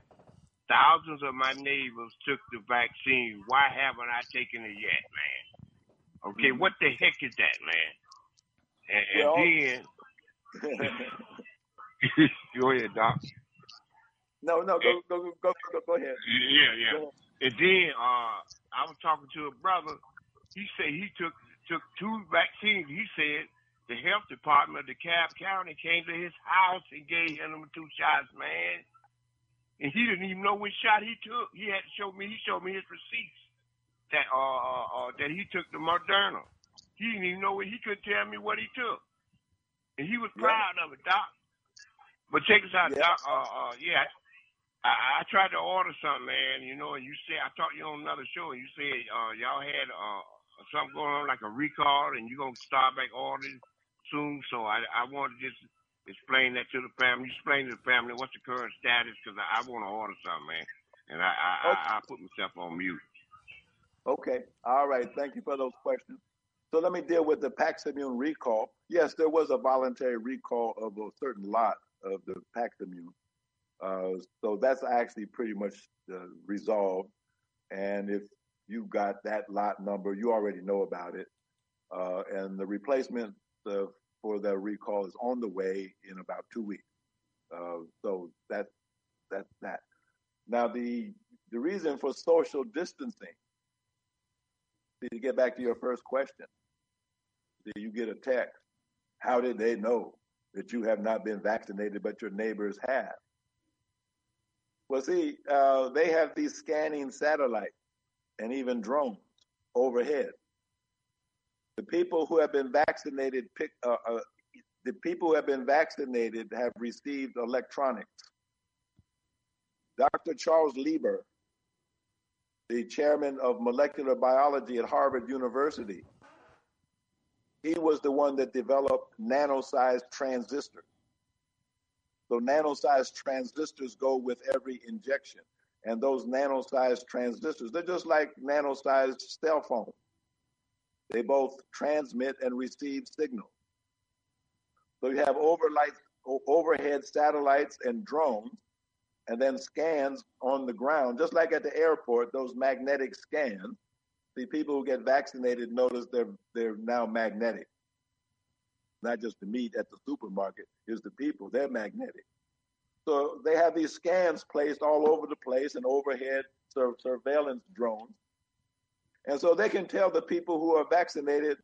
thousands of my neighbors took the vaccine. Why haven't I taken it yet, man? Okay, what the heck is that, man? And then, go ahead, Doc. Go ahead. Yeah. Go ahead. And then I was talking to a brother. He said he took two vaccines. He said the health department of DeKalb County came to his house and gave him two shots, man. And he didn't even know which shot he took. He had to show me. He showed me his receipts that he took the Moderna. He didn't even know. He couldn't tell me what he took. And he was proud of it, Doc. But check this out, Doc. I tried to order something, man, and you said, I talked to you on another show, and you said y'all had something going on like a recall, and you're going to start back ordering soon. So I want to just explain that to the family. Explain to the family what's the current status, because I want to order something, man. And I put myself on mute. Okay. All right. Thank you for those questions. So let me deal with the Paximune recall. Yes, there was a voluntary recall of a certain lot of the Paximune. So that's actually pretty much resolved. And if you got that lot number, you already know about it. And the replacement for the recall is on the way in about 2 weeks. So that's that. Now, the reason for social distancing, to get back to your first question, did you get a text? How did they know that you have not been vaccinated, but your neighbors have? Well, see, they have these scanning satellites and even drones overhead. The people who have been vaccinated the people who have been vaccinated have received electronics. Dr. Charles Lieber, the chairman of molecular biology at Harvard University, he was the one that developed nano-sized transistors. So nano-sized transistors go with every injection. and those nano-sized transistors. They're just like nano-sized cell phones. They both transmit and receive signals. So you have overhead satellites and drones, and then scans on the ground, just like at the airport, those magnetic scans. See, people who get vaccinated notice they're now magnetic. Not just the meat at the supermarket, it's the people, they're magnetic. So they have these scans placed all over the place and overhead surveillance drones. And so they can tell the people who are vaccinated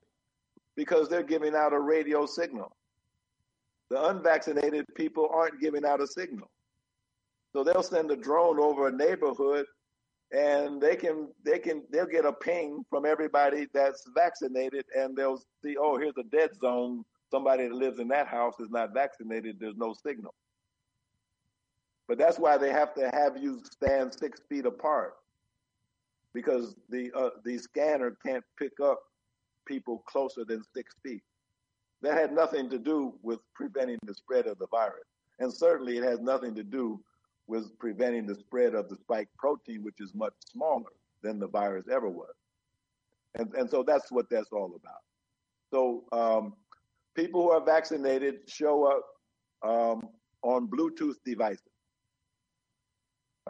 because they're giving out a radio signal. The unvaccinated people aren't giving out a signal. So they'll send a drone over a neighborhood and they'll get a ping from everybody that's vaccinated, and they'll see, oh, here's a dead zone. Somebody that lives in that house is not vaccinated. There's no signal. But that's why they have to have you stand 6 feet apart, because the scanner can't pick up people closer than 6 feet. That had nothing to do with preventing the spread of the virus. And certainly it has nothing to do with preventing the spread of the spike protein, which is much smaller than the virus ever was. And so that's what that's all about. So people who are vaccinated show up on Bluetooth devices.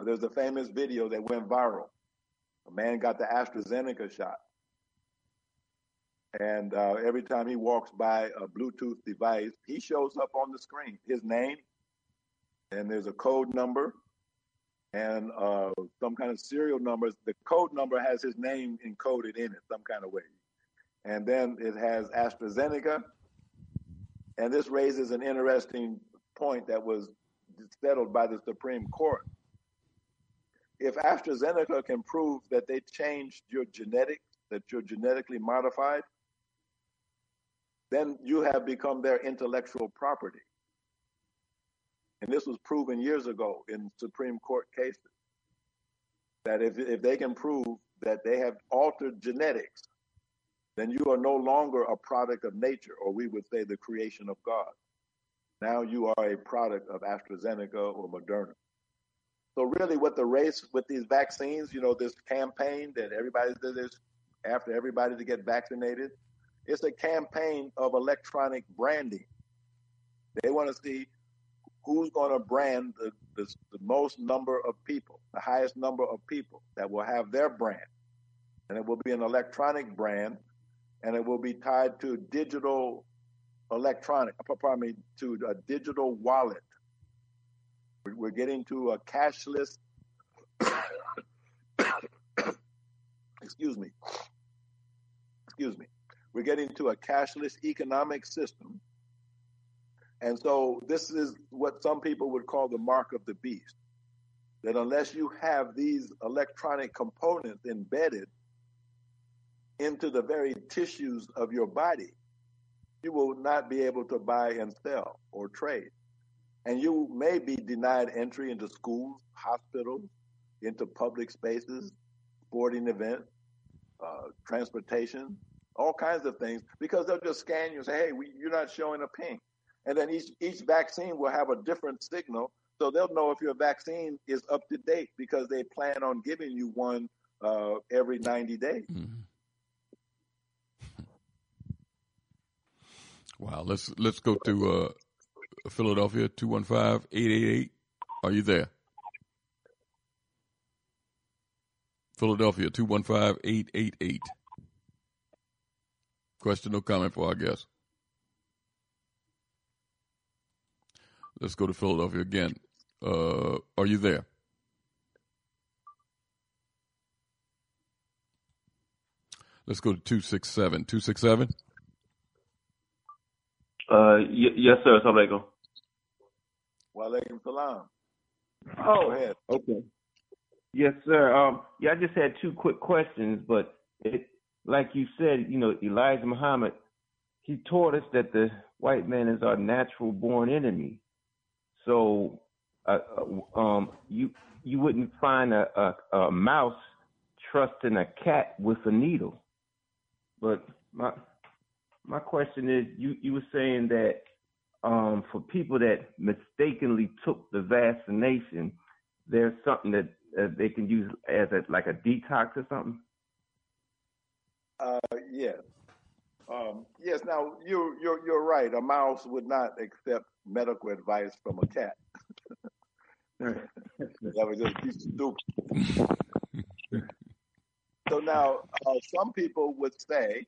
There's a famous video that went viral. A man got the AstraZeneca shot. And every time he walks by a Bluetooth device, he shows up on the screen, his name, and there's a code number and some kind of serial numbers. The code number has his name encoded in it some kind of way. And then it has AstraZeneca. And this raises an interesting point that was settled by the Supreme Court. If AstraZeneca can prove that they changed your genetics, that you're genetically modified, then you have become their intellectual property. And this was proven years ago in Supreme Court cases, that if they can prove that they have altered genetics, then you are no longer a product of nature, or we would say the creation of God. Now you are a product of AstraZeneca or Moderna. So really what the race with these vaccines, you know, this campaign that everybody's after everybody to get vaccinated, it's a campaign of electronic branding. They want to see who's going to brand the most number of people, the highest number of people that will have their brand. And it will be an electronic brand, and it will be tied to to a digital wallet. We're getting to a cashless, excuse me. We're getting to a cashless economic system. And so this is what some people would call the mark of the beast, that unless you have these electronic components embedded into the very tissues of your body, you will not be able to buy and sell or trade. And you may be denied entry into schools, hospitals, into public spaces, sporting events, transportation, all kinds of things, because they'll just scan you and say, hey, you're not showing a ping. And then each vaccine will have a different signal, so they'll know if your vaccine is up to date, because they plan on giving you one every 90 days. Mm-hmm. Wow, let's go to Philadelphia, 215-888. Are you there? Philadelphia, 215-888. Question or comment for our guest? Let's go to Philadelphia again. Are you there? Let's go to 267. 267? Yes, sir. Assalamu alaikum. Wa alaikum salam. Oh, go ahead. Okay. Yes, sir. I just had two quick questions, but like you said, you know, Elijah Muhammad, he taught us that the white man is our natural born enemy. So, you wouldn't find a mouse trusting a cat with a needle. But my question is, you were saying that for people that mistakenly took the vaccination, there's something that they can use as a detox or something? Yes. Now you're right. A mouse would not accept medical advice from a cat. That would just be stupid. So now, some people would say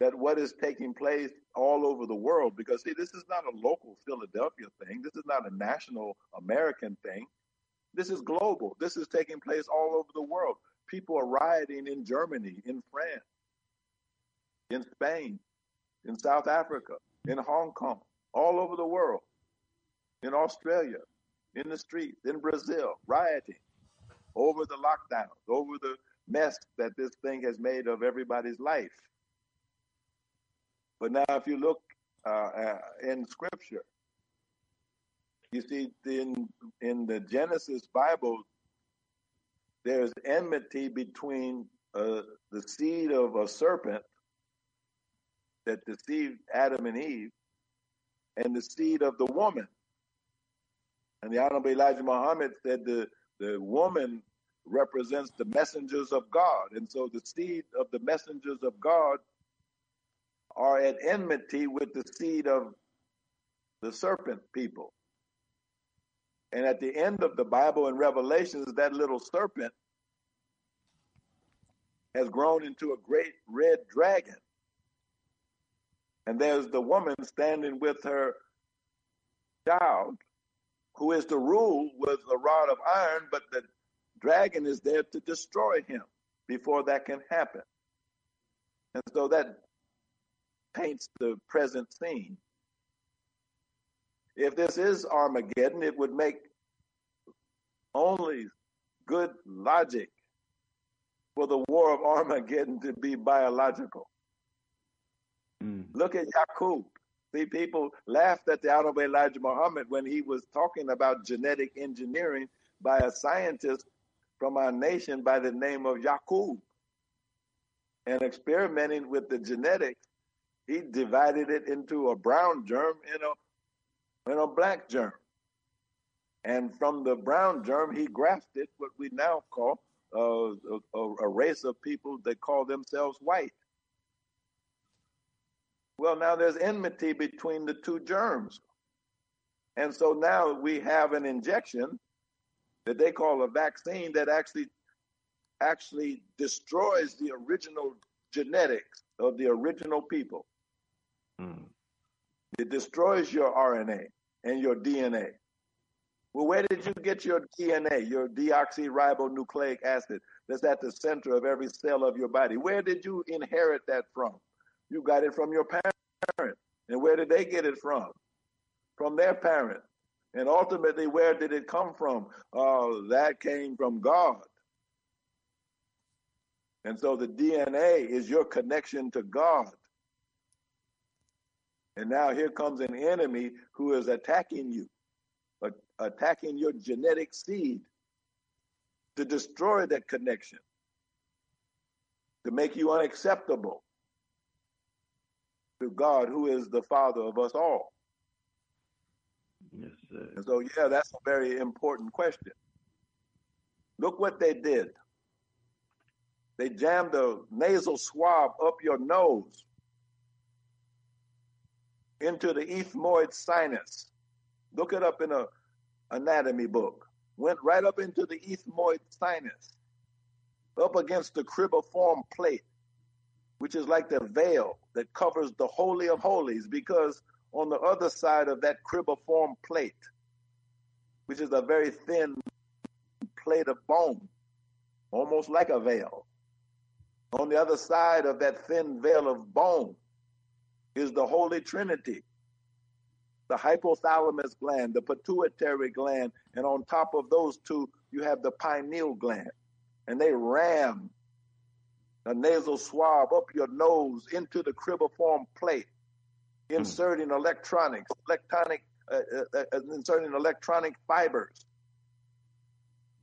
that what is taking place all over the world, because see, this is not a local Philadelphia thing. This is not a national American thing. This is global. This is taking place all over the world. People are rioting in Germany, in France, in Spain, in South Africa, in Hong Kong, all over the world, in Australia, in the streets, in Brazil, rioting over the lockdowns, over the mess that this thing has made of everybody's life. But now if you look in Scripture, you see in the Genesis Bible, there's enmity between the seed of a serpent that deceived Adam and Eve and the seed of the woman. And the Honorable Elijah Muhammad said the woman represents the messengers of God. And so the seed of the messengers of God are at enmity with the seed of the serpent people. And at the end of the Bible in Revelations, that little serpent has grown into a great red dragon. And there's the woman standing with her child, who is to rule with a rod of iron, but the dragon is there to destroy him before that can happen. And so that paints the present scene. If this is Armageddon, it would make only good logic for the war of Armageddon to be biological. Look at Yakub. See, people laughed at the Honorable Elijah Muhammad when he was talking about genetic engineering by a scientist from our nation by the name of Yakub. And experimenting with the genetics, he divided it into a brown germ and a black germ. And from the brown germ, he grafted what we now call a race of people that call themselves white. Well, now there's enmity between the two germs. And so now we have an injection that they call a vaccine that actually destroys the original genetics of the original people. It destroys your RNA and your DNA. Well, where did you get your DNA, your deoxyribonucleic acid that's at the center of every cell of your body? Where did you inherit that from? You got it from your parents. And where did they get it from? From their parents. And ultimately, where did it come from? That came from God. And so the DNA is your connection to God. And now here comes an enemy who is attacking you, attacking your genetic seed to destroy that connection, to make you unacceptable to God, who is the Father of us all. Yes, sir. And so, yeah, that's a very important question. Look what they did. They jammed a nasal swab up your nose into the ethmoid sinus. Look it up in an anatomy book. Went right up into the ethmoid sinus, up against the cribiform plate, which is like the veil that covers the Holy of Holies, because on the other side of that cribiform plate, which is a very thin plate of bone, almost like a veil, on the other side of that thin veil of bone is the Holy Trinity, the hypothalamus gland, the pituitary gland, and on top of those two, you have the pineal gland. And they ram a nasal swab up your nose into the cribiform plate, inserting electronic fibers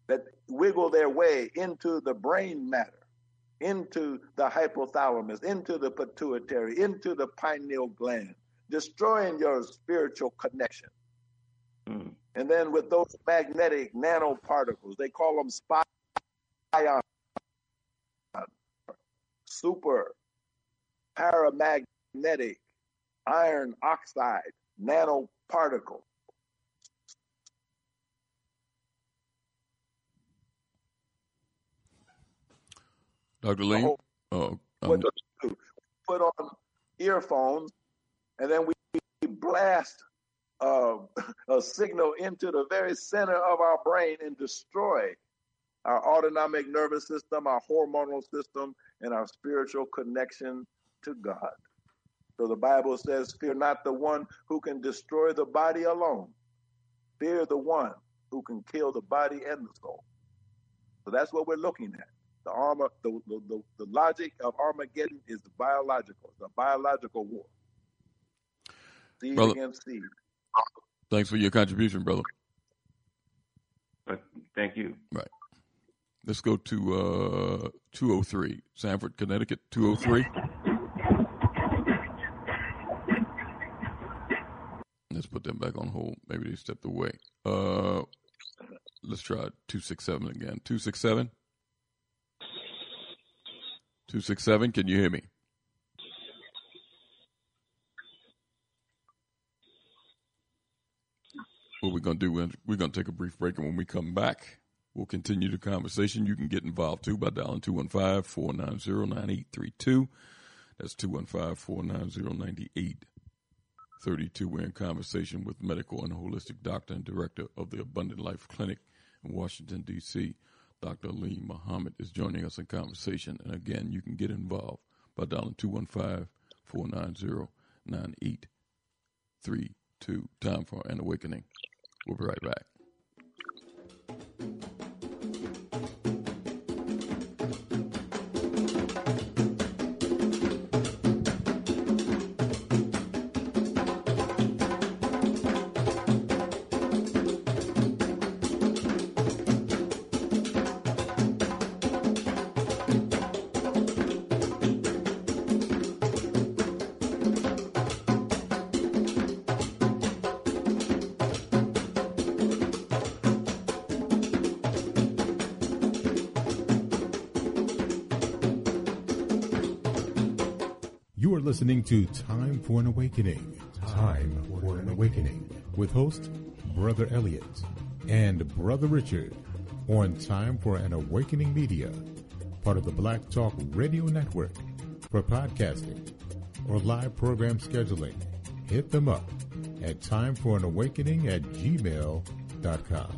that wiggle their way into the brain matter, into the hypothalamus, into the pituitary, into the pineal gland, destroying your spiritual connection. And then with those magnetic nanoparticles, they call them spion, super, paramagnetic, iron oxide, nanoparticle. Dr. Lee? Oh, what do we do? We put on earphones, and then we blast a signal into the very center of our brain and destroy our autonomic nervous system, our hormonal system, and our spiritual connection to God. So the Bible says, fear not the one who can destroy the body alone. Fear the one who can kill the body and the soul. So that's what we're looking at. The logic of Armageddon is biological. It's a biological war. Seed brother, against seed. Thanks for your contribution, brother. Thank you. Right. Let's go to 203, Sanford, Connecticut, 203. Let's put them back on hold. Maybe they stepped away. Let's try 267 again. 267? 267, can you hear me? What we're going to do, we're going to take a brief break, and when we come back, we'll continue the conversation. You can get involved, too, by dialing 215-490-9832. That's 215-490-9832. We're in conversation with medical and holistic doctor and director of the Abundant Life Clinic in Washington, D.C., Dr. Alim Muhammad is joining us in conversation. And again, you can get involved by dialing 215-490-9832. Time for an awakening. We'll be right back. Listening to Time for an Awakening. Time for an Awakening with host Brother Elliot and Brother Richard on Time for an Awakening Media, part of the Black Talk Radio Network. For podcasting or live program scheduling, hit them up at timeforanawakening@gmail.com.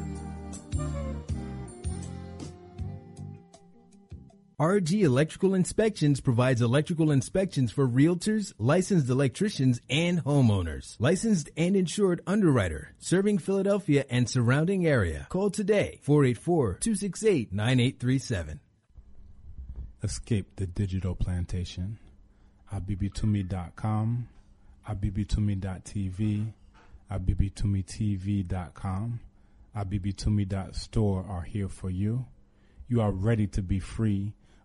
RG Electrical Inspections provides electrical inspections for realtors, licensed electricians, and homeowners. Licensed and insured underwriter, serving Philadelphia and surrounding area. Call today, 484-268-9837. Escape the digital plantation. abibitumi.com, abibitumi.tv, abibitumitv.com, abibitumi.store are here for you. You are ready to be free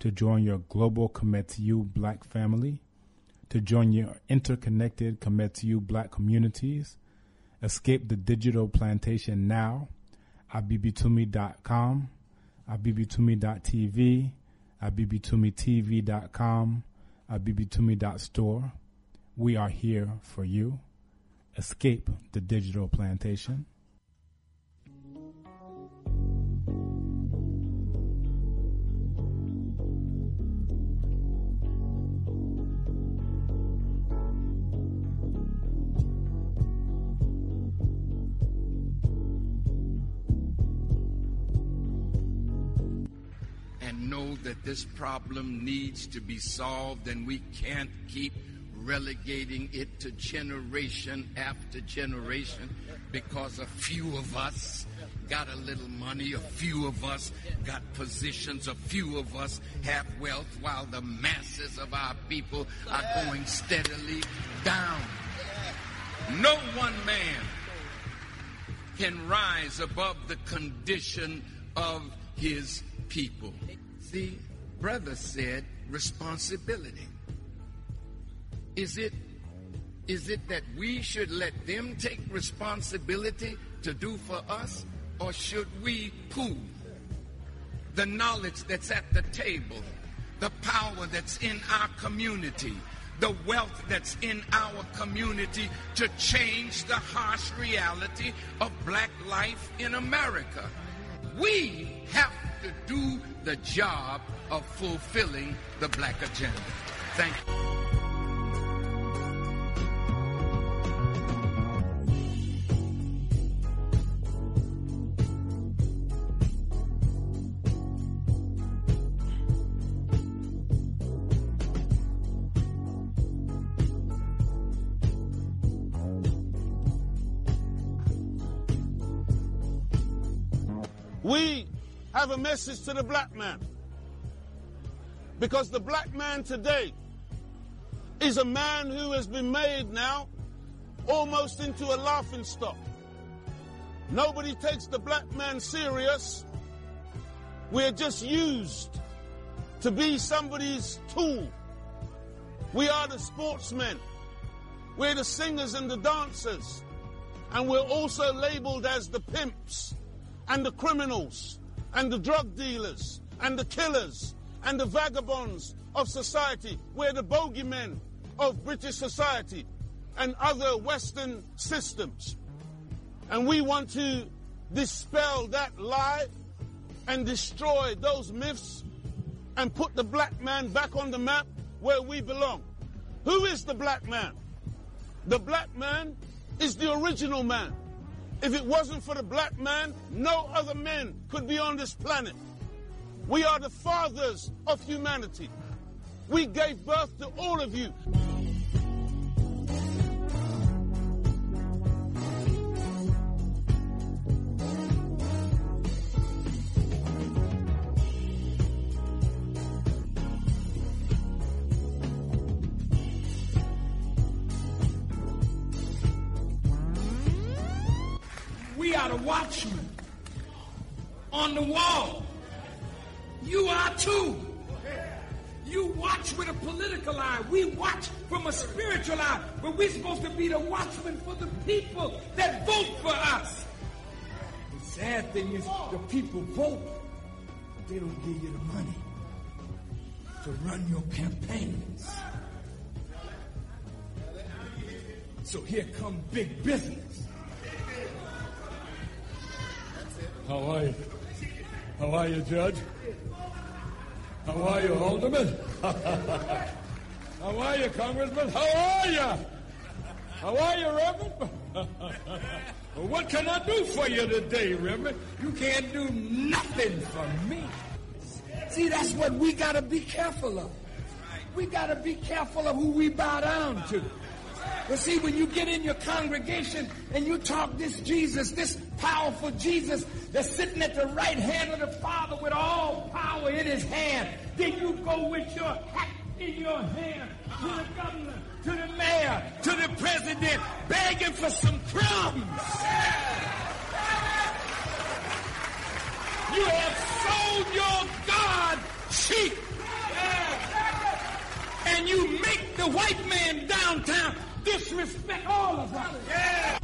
to join your global Kometiu black family, to join your interconnected Kometiu black communities, Escape the digital plantation now. abibitumi.com, abibitumi.tv, abibitumitv.com, abibitumi.store. We are here for you. Escape the digital plantation. Know that this problem needs to be solved, and we can't keep relegating it to generation after generation because a few of us got a little money, a few of us got positions, a few of us have wealth, while the masses of our people are going steadily down. No one man can rise above the condition of his people. The brother said responsibility. Is it that we should let them take responsibility to do for us, or should we pool the knowledge that's at the table, the power that's in our community, the wealth that's in our community to change the harsh reality of black life in America? We have to do the job of fulfilling the black agenda. Thank you. We have a message to the black man, because the black man today is a man who has been made now almost into a laughing stock. Nobody takes the black man serious. We're just used to be somebody's tool. We are the sportsmen, we're the singers and the dancers, and we're also labeled as the pimps and the criminals and the drug dealers and the killers and the vagabonds of society. We're the bogeymen of British society and other Western systems. And we want to dispel that lie and destroy those myths and put the black man back on the map where we belong. Who is the black man? The black man is the original man. If it wasn't for the black man, no other men could be on this planet. We are the fathers of humanity. We gave birth to all of you. We are the watchmen on the wall. You are too. You watch with a political eye. We watch from a spiritual eye. But we're supposed to be the watchmen for the people that vote for us. The sad thing is the people vote, but they don't give you the money to run your campaigns. So here come big business. How are you? How are you, Judge? How are you, Alderman? How are you, Congressman? How are you? How are you, Reverend? Well, what can I do for you today, Reverend? You can't do nothing for me. See, that's what we got to be careful of. We got to be careful of who we bow down to. But see, when you get in your congregation and you talk this Jesus, this powerful Jesus that's sitting at the right hand of the Father with all power in his hand, then you go with your hat in your hand to the governor, to the mayor, to the president, begging for some crumbs. You have sold your God cheap. And you make the white man downtown disrespect all of us. Yeah.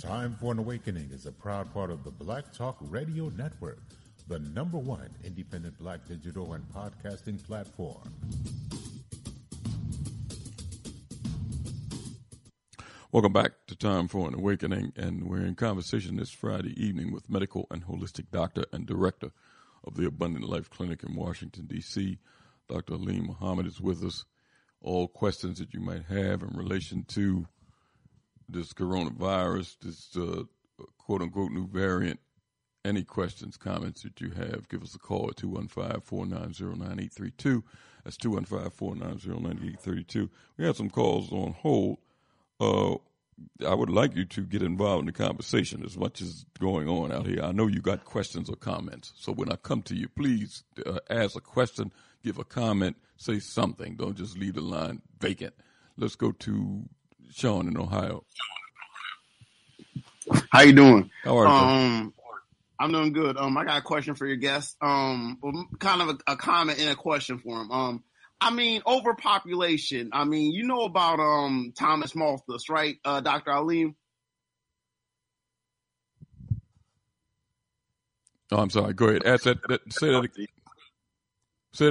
Time for an Awakening is a proud part of the Black Talk Radio Network, the #1 independent Black digital and podcasting platform. Welcome back to Time for an Awakening, and we're in conversation this Friday evening with medical and holistic doctor and director of the Abundant Life Clinic in Washington, D.C. Dr. Alim Muhammad is with us. All questions that you might have in relation to this coronavirus, this quote-unquote new variant, any questions, comments that you have, give us a call at 215-490-9832. That's 215-490-9832. We have some calls on hold. I would like you to get involved in the conversation as much as going on out here. I know you got questions or comments, so when I come to you, please ask a question, give a comment, say something. Don't just leave the line vacant. Let's go to Sean in Ohio. How you doing? How are you? I'm doing good. I got a question for your guest. Kind of a comment and a question for him. I mean, overpopulation. I mean, you know about Thomas Malthus, right, Dr. Alim? Oh, I'm sorry. Go ahead. Ask that. Say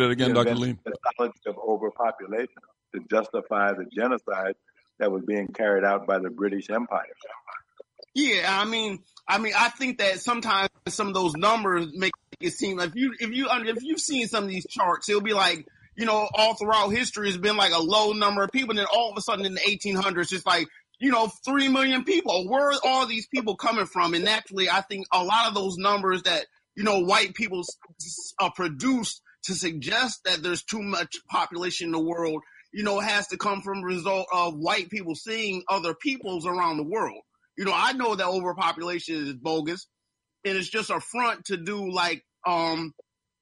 that again, Dr. Alim. The knowledge of overpopulation to justify the genocide that was being carried out by the British Empire. Yeah, I mean, I think that sometimes some of those numbers make it seem like if you've seen some of these charts, it'll be like, you know, all throughout history has been like a low number of people, and then all of a sudden in the 1800s, it's like, you know, 3 million people. Where are all these people coming from? And naturally, I think a lot of those numbers that, you know, white people produced to suggest that there's too much population in the world, you know, has to come from the result of white people seeing other peoples around the world. You know, I know that overpopulation is bogus, and it's just a front to do like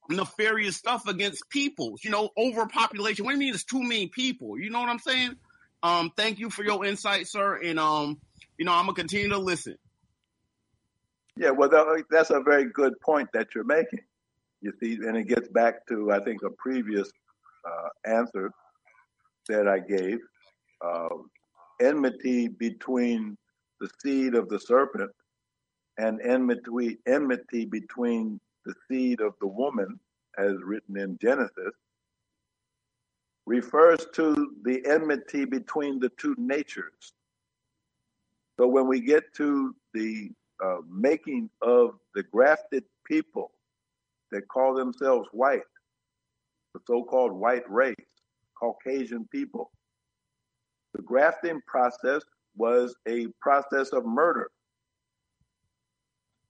nefarious stuff against peoples. You know, overpopulation. What do you mean it's too many people? You know what I'm saying? Thank you for your insight, sir. And, you know, I'm going to continue to listen. Yeah, well, that's a very good point that you're making. You see, and it gets back to, I think, a previous answer that I gave. Enmity between the seed of the serpent and enmity between the seed of the woman, as written in Genesis, refers to the enmity between the two natures. So when we get to the making of the grafted people that call themselves white, the so-called white race, Caucasian people, the grafting process was a process of murder.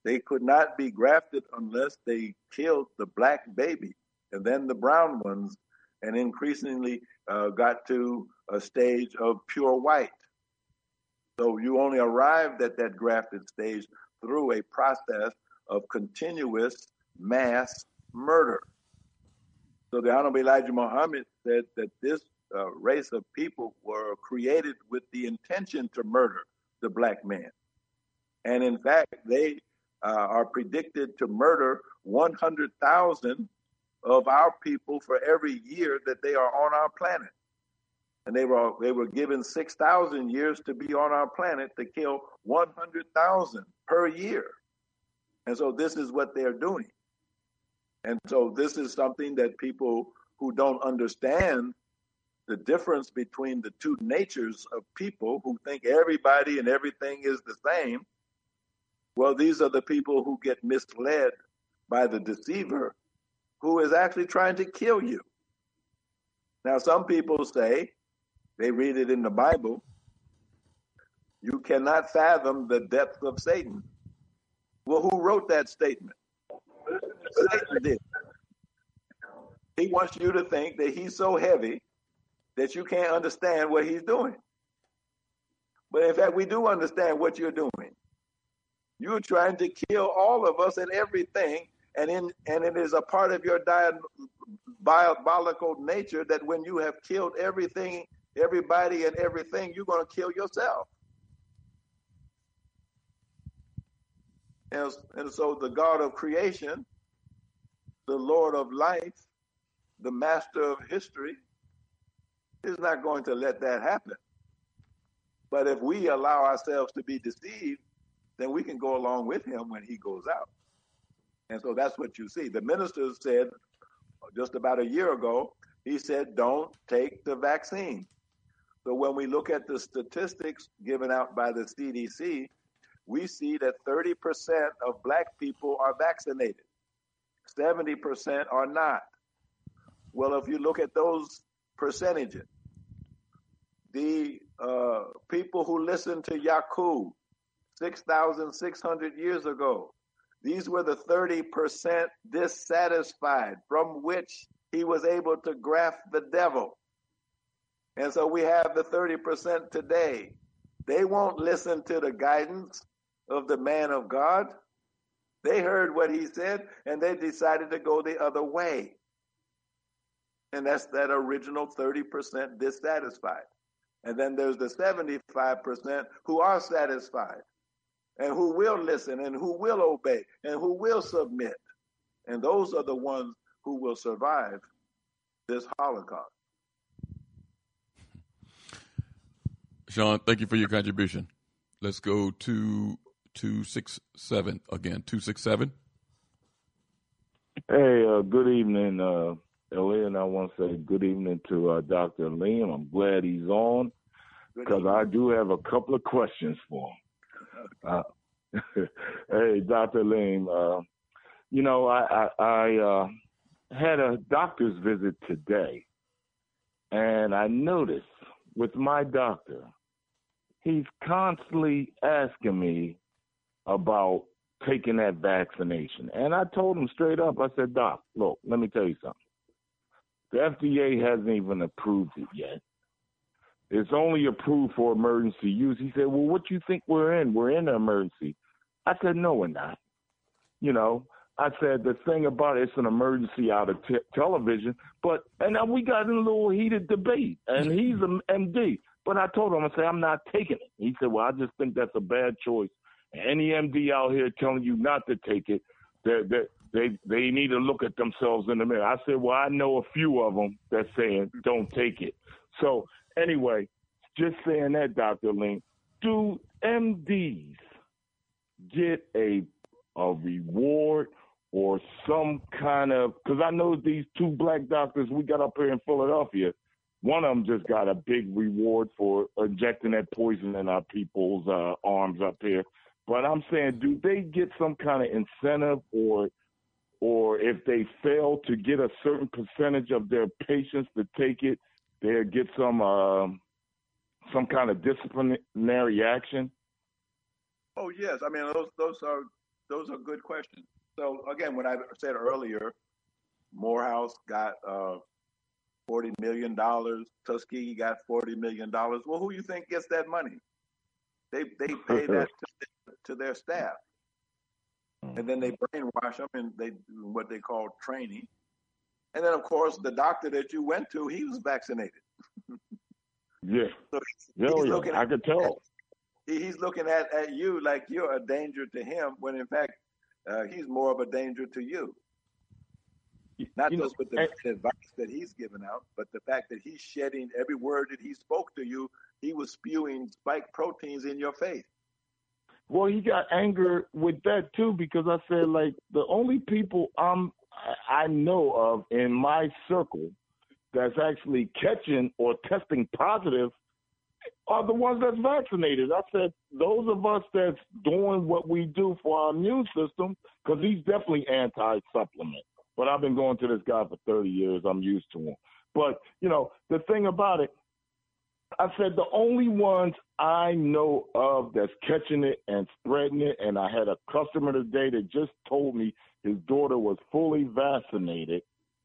They could not be grafted unless they killed the black baby and then the brown ones, and increasingly got to a stage of pure white. So you only arrived at that grafted stage through a process of continuous mass murder. So the Honorable Elijah Muhammad said that this race of people were created with the intention to murder the black man. And in fact, they are predicted to murder 100,000 of our people for every year that they are on our planet. And they were given 6,000 years to be on our planet to kill 100,000 per year. And so this is what they are doing. And so this is something that people who don't understand the difference between the two natures of people, who think everybody and everything is the same, well, these are the people who get misled by the deceiver who is actually trying to kill you. Now, some people say, they read it in the Bible, you cannot fathom the depth of Satan. Well, who wrote that statement? Satan did. He wants you to think that he's so heavy that you can't understand what he's doing. But in fact, we do understand what you're doing. You're trying to kill all of us and everything, and it is a part of your diabolical nature that when you have killed everything, everybody and everything, you're going to kill yourself. And so the God of creation, the Lord of life, the master of history, is not going to let that happen. But if we allow ourselves to be deceived, then we can go along with him when he goes out. And so that's what you see. The minister said just about a year ago, he said, don't take the vaccine. So when we look at the statistics given out by the CDC, we see that 30% of black people are vaccinated. 70% are not. Well, if you look at those percentages, the people who listened to Yakub 6,600 years ago, these were the 30% dissatisfied from which he was able to graft the devil. And so we have the 30% today. They won't listen to the guidance of the man of God. They heard what he said, and they decided to go the other way. And that's that original 30% dissatisfied. And then there's the 75% who are satisfied and who will listen and who will obey and who will submit. And those are the ones who will survive this Holocaust. Sean, thank you for your contribution. Let's go to 267 again. 267. Hey, good evening, Elliot. And I want to say good evening to Dr. Liam. I'm glad he's on because I do have a couple of questions for him. Hey, Dr. Liam, you know, I had a doctor's visit today, and I noticed with my doctor, he's constantly asking me about taking that vaccination. And I told him straight up, I said, Doc, look, let me tell you something. The FDA hasn't even approved it yet. It's only approved for emergency use. He said, well, what you think we're in? We're in an emergency. I said, no, we're not. You know, I said, the thing about it's an emergency out of television, and we got in a little heated debate, and he's an MD. But I told him, I said, I'm not taking it. He said, well, I just think that's a bad choice. Any MD out here telling you not to take it, they need to look at themselves in the mirror. I said, well, I know a few of them that's saying don't take it. So anyway, just saying that, Dr. Link, do MDs get a reward or some kind of, because I know these two black doctors we got up here in Philadelphia, one of them just got a big reward for injecting that poison in our people's arms up here. But I'm saying, do they get some kind of incentive or if they fail to get a certain percentage of their patients to take it, they'll get some kind of disciplinary action? Oh, yes. I mean, those are good questions. So, again, when I said earlier, Morehouse got $40 million. Tuskegee got $40 million. Well, who do you think gets that money? They pay that to their staff. And then they brainwash them and they do what they call training. And then, of course, the doctor that you went to, he was vaccinated. Yeah. So he's I could tell. He's looking at you like you're a danger to him when, in fact, he's more of a danger to you. Not just with the advice that he's given out, but the fact that he's shedding every word that he spoke to you, he was spewing spike proteins in your face. Well, he got anger with that, too, because I said, like, the only people I know of in my circle that's actually catching or testing positive are the ones that's vaccinated. I said, those of us that's doing what we do for our immune system, because he's definitely anti-supplement. But I've been going to this guy for 30 years. I'm used to him. But, you know, the thing about it, I said the only ones I know of that's catching it and spreading it, and I had a customer today that just told me his daughter was fully vaccinated,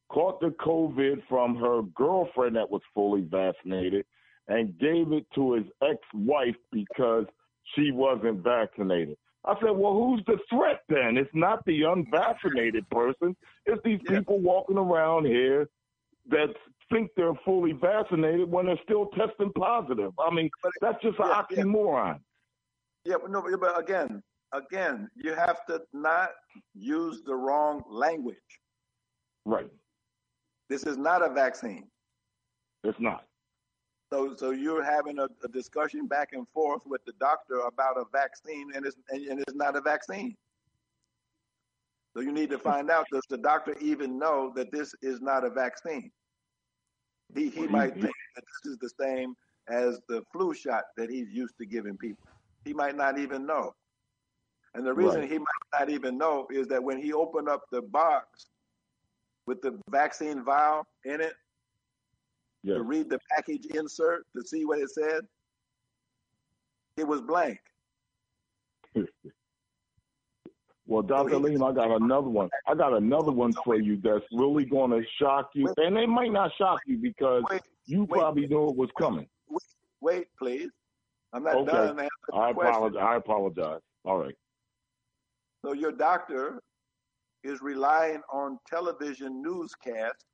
caught the COVID from her girlfriend that was fully vaccinated, and gave it to his ex-wife because she wasn't vaccinated. I said, well, who's the threat then? It's not the unvaccinated person. It's these people walking around here that think they're fully vaccinated when they're still testing positive. I mean, that's just an oxymoron. Yeah, no, but again, you have to not use the wrong language. Right. This is not a vaccine. It's not. So you're having a discussion back and forth with the doctor about a vaccine, and it's not a vaccine. So you need to find out, does the doctor even know that this is not a vaccine? He might think that this is the same as the flu shot that he's used to giving people. He might not even know. And the reason he might not even know is that when he opened up the box with the vaccine vial in it, to read the package insert to see what it said, it was blank. Well, Dr. Alim, I got another one for you that's really going to shock you. And it might not shock you because you probably knew it was coming. Wait, please. I'm not done. I apologize. All right. So your doctor is relying on television newscasts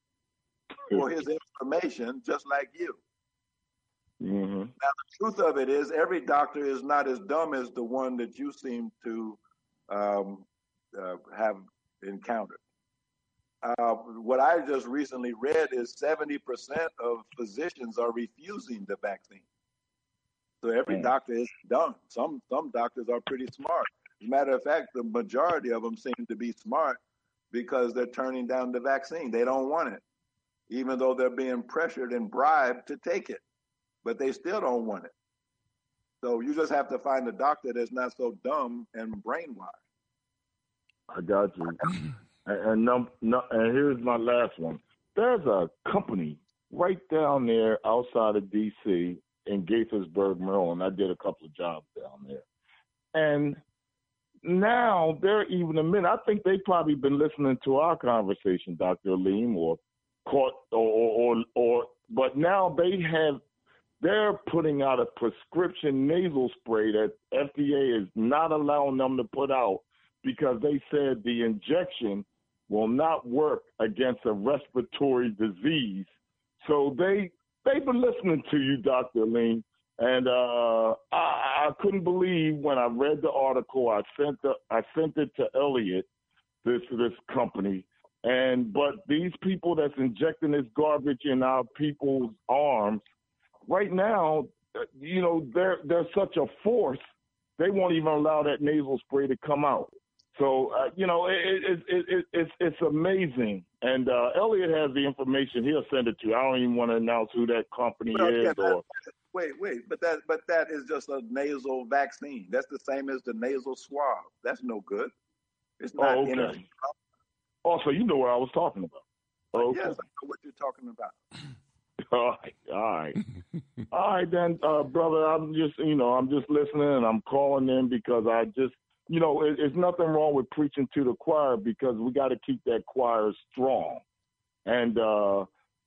for his information, just like you. Mm-hmm. Now, the truth of it is every doctor is not as dumb as the one that you seem to have encountered. What I just recently read is 70% of physicians are refusing the vaccine. So every doctor is dumb. Some doctors are pretty smart. As a matter of fact, the majority of them seem to be smart because they're turning down the vaccine. They don't want it, even though they're being pressured and bribed to take it. But they still don't want it. So you just have to find a doctor that's not so dumb and brainwashed. I got you. And here's my last one. There's a company right down there outside of D.C. in Gaithersburg, Maryland. I did a couple of jobs down there. And now they're even admitting, I think they've probably been listening to our conversation, Dr. Alim, or caught, or but now they're putting out a prescription nasal spray that FDA is not allowing them to put out because they said the injection will not work against a respiratory disease. So they've been listening to you, Dr. Alim, and I couldn't believe when I read the article. I sent it to Elliot, this company, but these people that's injecting this garbage in our people's arms right now, you know, they're such a force. They won't even allow that nasal spray to come out. So you know, it's amazing. And Elliot has the information. He'll send it to you. I don't even want to announce who that company is. Yeah, that is just a nasal vaccine. That's the same as the nasal swab. That's no good. It's not. Oh, okay. Also, you know what I was talking about. Okay. Yes, I know what you're talking about. All right. Then, brother, I'm just listening and I'm calling in because I just, you know, it's nothing wrong with preaching to the choir because we got to keep that choir strong, and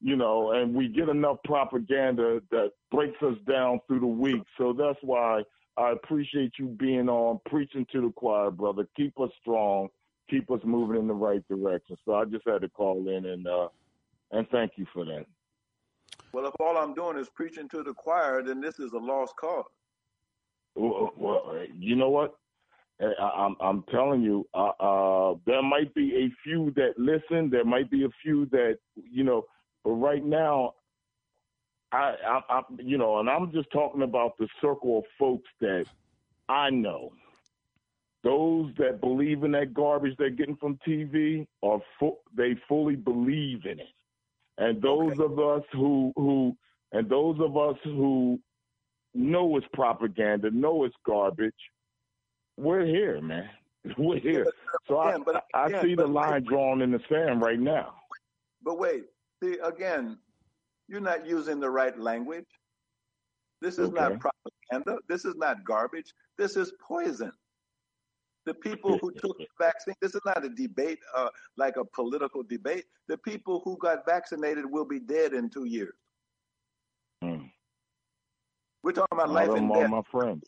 you know, and we get enough propaganda that breaks us down through the week. So that's why I appreciate you being on, preaching to the choir, brother. Keep us strong, keep us moving in the right direction. So I just had to call in and thank you for that. Well, if all I'm doing is preaching to the choir, then this is a lost cause. Well, you know what? I'm telling you, there might be a few that listen. There might be a few that, you know, but right now, I you know, and I'm just talking about the circle of folks that I know. Those that believe in that garbage they're getting from TV, they fully believe in it. And those of us who know it's propaganda, know it's garbage, we're here, man. We're here. I see the line drawn in the sand right now. But wait, see, again, you're not using the right language. This is not propaganda. This is not garbage. This is poison. The people who took the vaccine, this is not a debate, like a political debate. The people who got vaccinated will be dead in 2 years. Mm. We're talking about life and death. My friends.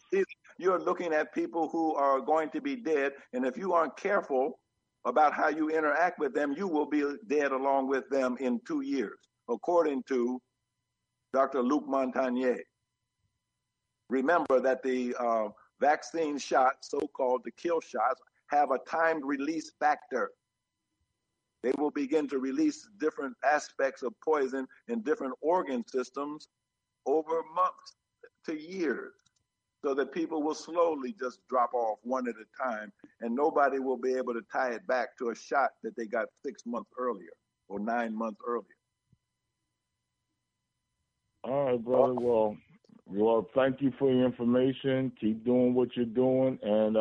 You're looking at people who are going to be dead, and if you aren't careful about how you interact with them, you will be dead along with them in 2 years, according to Dr. Luc Montagnier. Remember that the vaccine shots, so-called the kill shots, have a timed release factor. They will begin to release different aspects of poison in different organ systems over months to years, so that people will slowly just drop off one at a time, and nobody will be able to tie it back to a shot that they got 6 months earlier or 9 months earlier. All right, brother. Well, thank you for your information. Keep doing what you're doing, and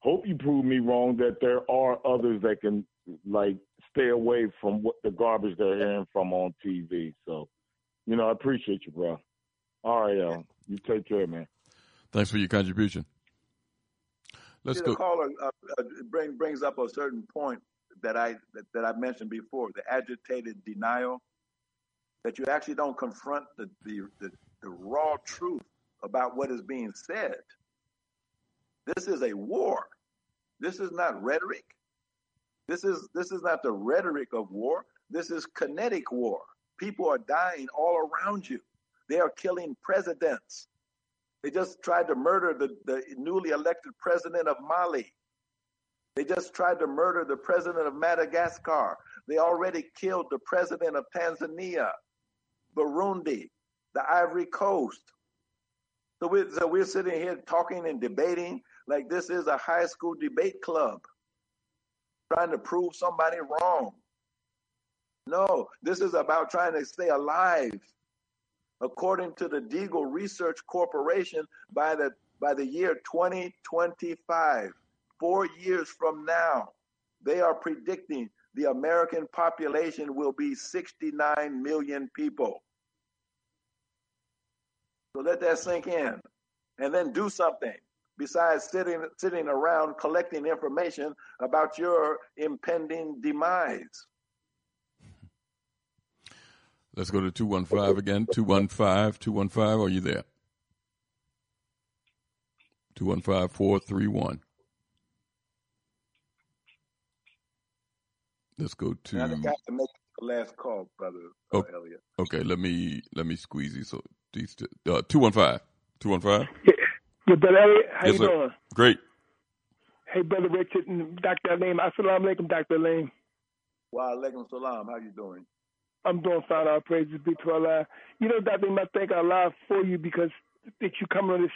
hope you prove me wrong that there are others that can, like, stay away from what the garbage they're hearing from on TV. So, you know, I appreciate you, bro. All right, you take care, man. Thanks for your contribution. Let's go. The caller brings up a certain point that I mentioned before: the agitated denial, that you actually don't confront the raw truth about what is being said. This is a war. This is not rhetoric. This is not the rhetoric of war. This is kinetic war. People are dying all around you. They are killing presidents. They just tried to murder the newly elected president of Mali. They just tried to murder the president of Madagascar. They already killed the president of Tanzania, Burundi, the Ivory Coast. So we're sitting here talking and debating like this is a high school debate club, trying to prove somebody wrong. No, this is about trying to stay alive. According to the Deagle Research Corporation, by the year 2025, 4 years from now, they are predicting the American population will be 69 million people. So let that sink in, and then do something besides sitting around collecting information about your impending demise. Let's go to 215 again. 215, are you there? 215-431. Let's go to. I got to make the last call, brother Elliot. Okay, let me squeeze these. So these 215. 215. Yeah, brother Elliot, how you doing? Great. Hey, brother Richard and Dr. Alim. Assalamu alaikum, Dr. Alim. Wa alaikum salam. How you doing? I'm doing fine. All praises be to Allah. You know, Dr. Alim, I thank Allah for you because that you come on this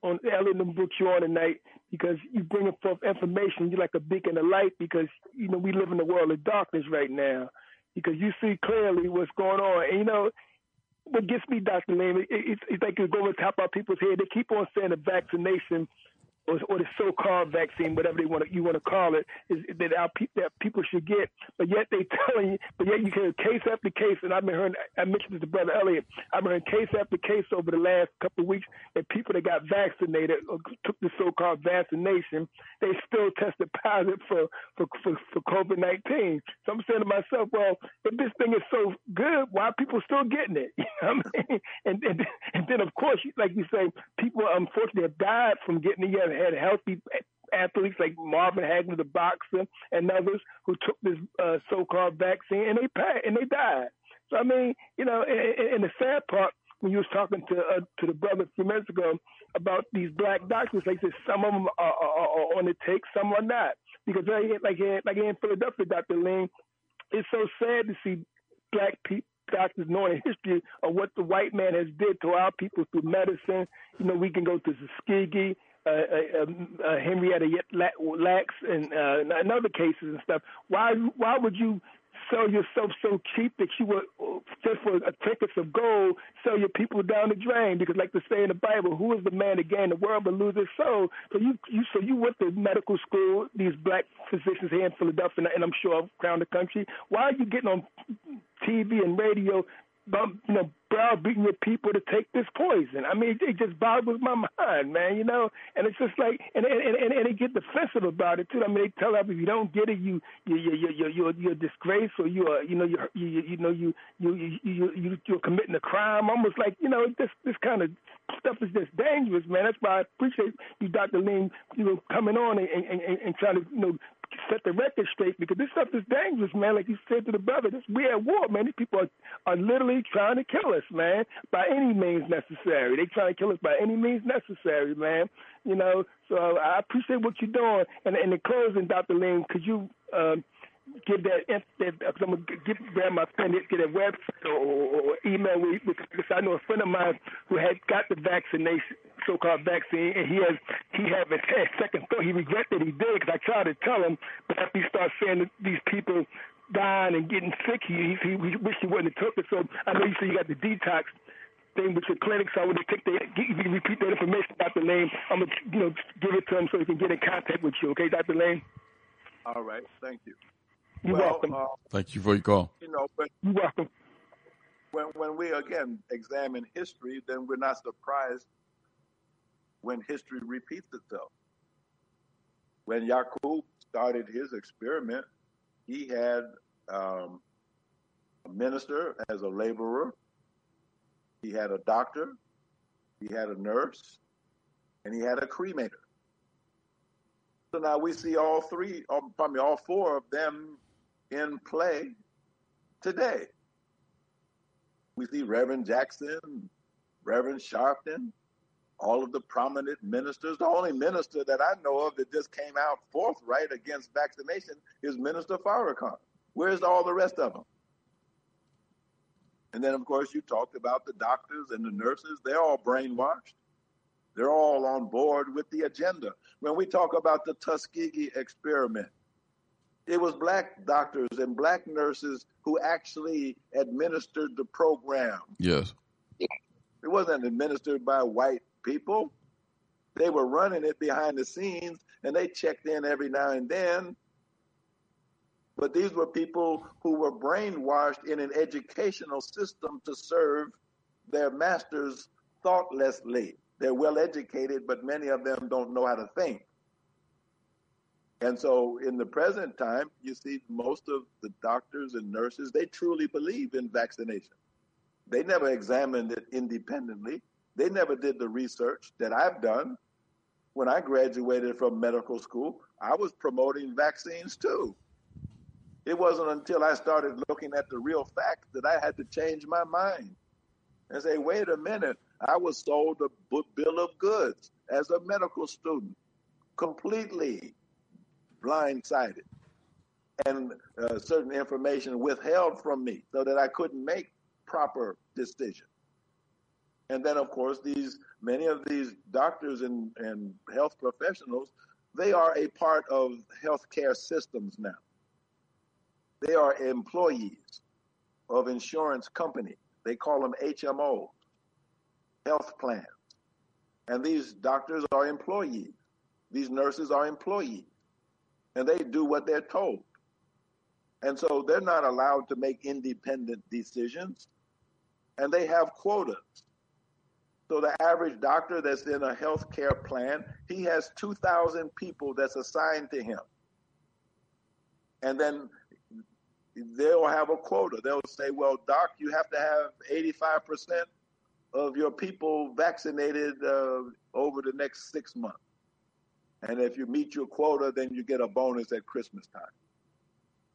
on Elliot and book you on tonight, because you bring forth information. You're like a beacon of light, because you know we live in a world of darkness right now, because you see clearly what's going on. And you know what gets me, Dr. Alim, it's like it's going on top of people's head. They keep on saying the vaccination or the so-called vaccine, whatever they want to call it, is that people should get. But yet they telling you, but yet you hear case after case, and I've been hearing. I mentioned this to Brother Elliot. I've been hearing case after case over the last couple of weeks that people that got vaccinated or took the so-called vaccination, they still tested positive for COVID-19. So I'm saying to myself, well, if this thing is so good, why are people still getting it? You know what I mean? And then of course, like you say, people unfortunately have died from getting it. Yet had healthy athletes like Marvin Hagler, the boxer, and others who took this so-called vaccine, and they died. So I mean, you know, and the sad part, when you was talking to the brother a few minutes ago about these black doctors, like this, some of them are on the take, some are not, because like here in Philadelphia, Dr. Ling, it's so sad to see black people. Doctors knowing the history of what the white man has did to our people through medicine. You know, we can go to Tuskegee, Henrietta Lacks, and other cases and stuff. Why would you sell yourself so cheap that you would, just for tickets of gold, sell your people down the drain? Because, like they say in the Bible, who is the man that gain the world but lose his soul? So you went to medical school, these black physicians here in Philadelphia, and I'm sure around the country. Why are you getting on TV and radio, you know, browbeating your people to take this poison? I mean, it just boggles my mind, man, you know? And it's just like, and they get defensive about it, too. I mean, they tell us if you don't get it, you're a disgrace, or you're committing a crime. Almost like, you know, this kind of stuff is just dangerous, man. That's why I appreciate you, Dr. Ling, you know, coming on and trying to, you know, set the record straight, because this stuff is dangerous, man. Like you said to the brother, we're at war, man. These people are literally trying to kill us, man, by any means necessary. They try to kill us by any means necessary, man. You know, so I appreciate what you're doing. And in closing, Dr. Ling, could you give their website or email. Because I know a friend of mine who had got the vaccination, so-called vaccine, and he haven't had second thought. He regrets that he did, because I tried to tell him, but after he starts saying that these people dying and getting sick, he wished he wouldn't have took it. So I know you say you got the detox thing with your clinic, so I would take that, repeat that information, Dr. Lane. I'm going to give it to him so he can get in contact with you, okay, Dr. Lane? All right, thank you. You're welcome. Thank you for your call. You're welcome. When we, again, examine history, then we're not surprised when history repeats itself. When Yakub started his experiment, he had a minister as a laborer, he had a doctor, he had a nurse, and he had a cremator. So now we see all four of them in play today. We see Reverend Jackson, Reverend Sharpton, all of the prominent ministers. The only minister that I know of that just came out forthright against vaccination is Minister Farrakhan. Where's all the rest of them? And then, of course, you talked about the doctors and the nurses. They're all brainwashed. They're all on board with the agenda. When we talk about the Tuskegee experiment, it was black doctors and black nurses who actually administered the program. Yes. It wasn't administered by white people. They were running it behind the scenes, and they checked in every now and then. But these were people who were brainwashed in an educational system to serve their masters thoughtlessly. They're well-educated, but many of them don't know how to think. And so in the present time, you see most of the doctors and nurses, they truly believe in vaccination. They never examined it independently. They never did the research that I've done. When I graduated from medical school, I was promoting vaccines too. It wasn't until I started looking at the real facts that I had to change my mind and say, wait a minute, I was sold a bill of goods as a medical student, completely blindsided, and certain information withheld from me so that I couldn't make proper decision. And then, of course, many of these doctors and health professionals, they are a part of healthcare systems now. They are employees of insurance companies. They call them HMOs, health plans. And these doctors are employees. These nurses are employees. And they do what they're told. And so they're not allowed to make independent decisions. And they have quotas. So the average doctor that's in a health care plan, he has 2,000 people that's assigned to him. And then they'll have a quota. They'll say, well, doc, you have to have 85% of your people vaccinated over the next 6 months. And if you meet your quota, then you get a bonus at Christmas time,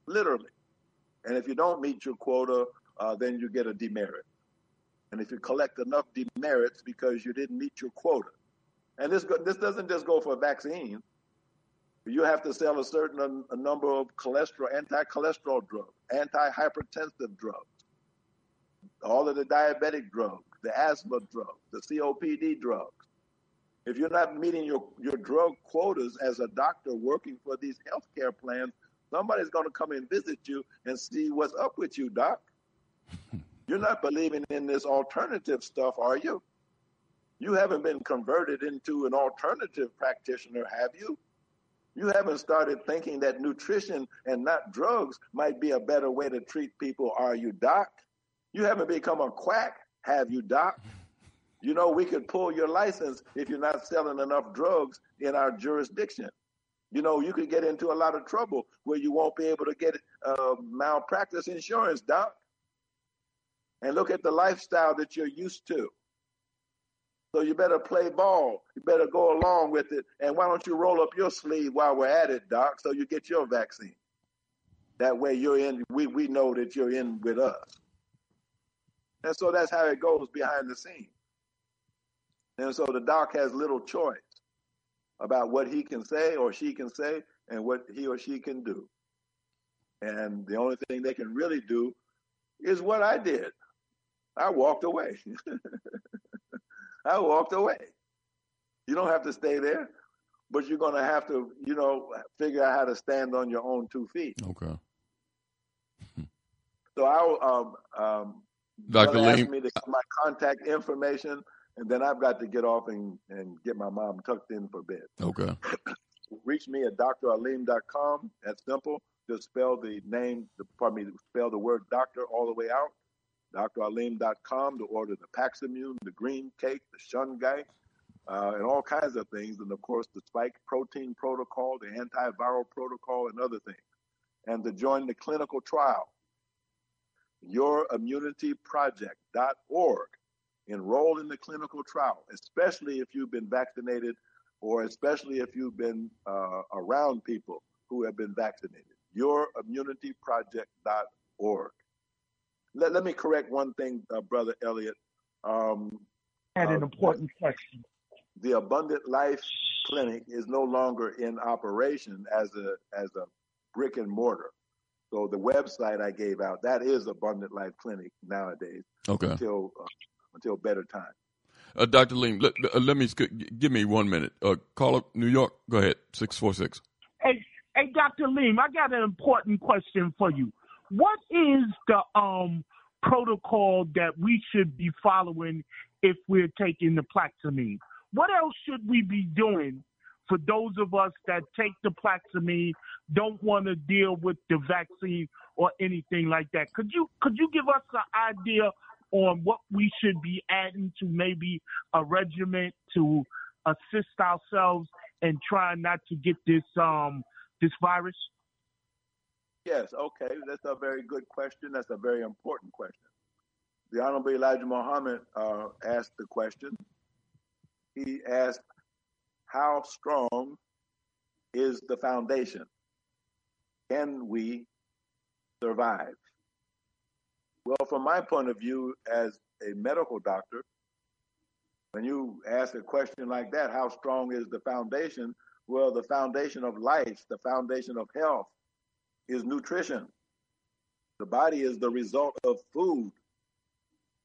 literally. And if you don't meet your quota, then you get a demerit. And if you collect enough demerits because you didn't meet your quota, and this doesn't just go for vaccines. You have to sell a number of anti-cholesterol drugs, anti-hypertensive drugs, all of the diabetic drugs, the asthma drugs, the COPD drugs. If you're not meeting your drug quotas as a doctor working for these healthcare plans, somebody's going to come and visit you and see what's up with you, doc. You're not believing in this alternative stuff, are you? You haven't been converted into an alternative practitioner, have you? You haven't started thinking that nutrition and not drugs might be a better way to treat people, are you, doc? You haven't become a quack, have you, doc? You know, we could pull your license if you're not selling enough drugs in our jurisdiction. You know, you could get into a lot of trouble where you won't be able to get malpractice insurance, doc. And look at the lifestyle that you're used to. So you better play ball. You better go along with it. And why don't you roll up your sleeve while we're at it, doc, so you get your vaccine. That way you're in. We know that you're in with us. And so that's how it goes behind the scenes. And so the doc has little choice about what he can say or she can say and what he or she can do. And the only thing they can really do is what I did. I walked away. I walked away. You don't have to stay there, but you're going to have to, you know, figure out how to stand on your own 2 feet. Okay. So Dr. Lee asked me to get my contact information, and then I've got to get off and get my mom tucked in for bed. Okay. Reach me at dralim.com. That's simple. Just spell the name, spell the word doctor all the way out. DrAlim.com to order the Paximune, the green cake, the shungite, and all kinds of things. And, of course, the spike protein protocol, the antiviral protocol, and other things. And to join the clinical trial, yourimmunityproject.org. Enroll in the clinical trial, especially if you've been vaccinated or especially if you've been around people who have been vaccinated. Yourimmunityproject.org. Let me correct one thing, Brother Elliot. Had an important question. The Abundant Life Clinic is no longer in operation as a brick and mortar. So the website I gave out, that is Abundant Life Clinic nowadays. Okay. Until better time. Dr. Lean, let me give me 1 minute. Call up New York. Go ahead. 646. Hey, Dr. Lean, I got an important question for you. What is the protocol that we should be following if we're taking the Plaxamine? What else should we be doing for those of us that take the Plaxamine, don't want to deal with the vaccine or anything like that? Could you give us an idea on what we should be adding to maybe a regimen to assist ourselves in trying not to get this virus? Yes, okay. That's a very good question. That's a very important question. The Honorable Elijah Muhammad asked the question. He asked, how strong is the foundation? Can we survive? Well, from my point of view as a medical doctor, when you ask a question like that, how strong is the foundation? Well, the foundation of life, the foundation of health, is nutrition. The body is the result of food.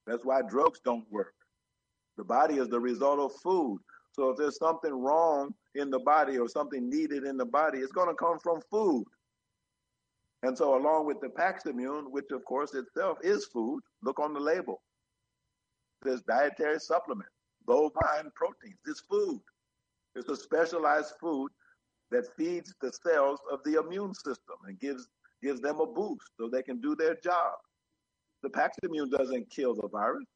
That's why drugs don't work. The body is the result of food. So if there's something wrong in the body or something needed in the body, it's going to come from food. And so along with the Paximune, which of course itself is food, look on the label. There's dietary supplement, bovine proteins. It's food. It's a specialized food that feeds the cells of the immune system and gives them a boost so they can do their job. The Paximune doesn't kill the virus.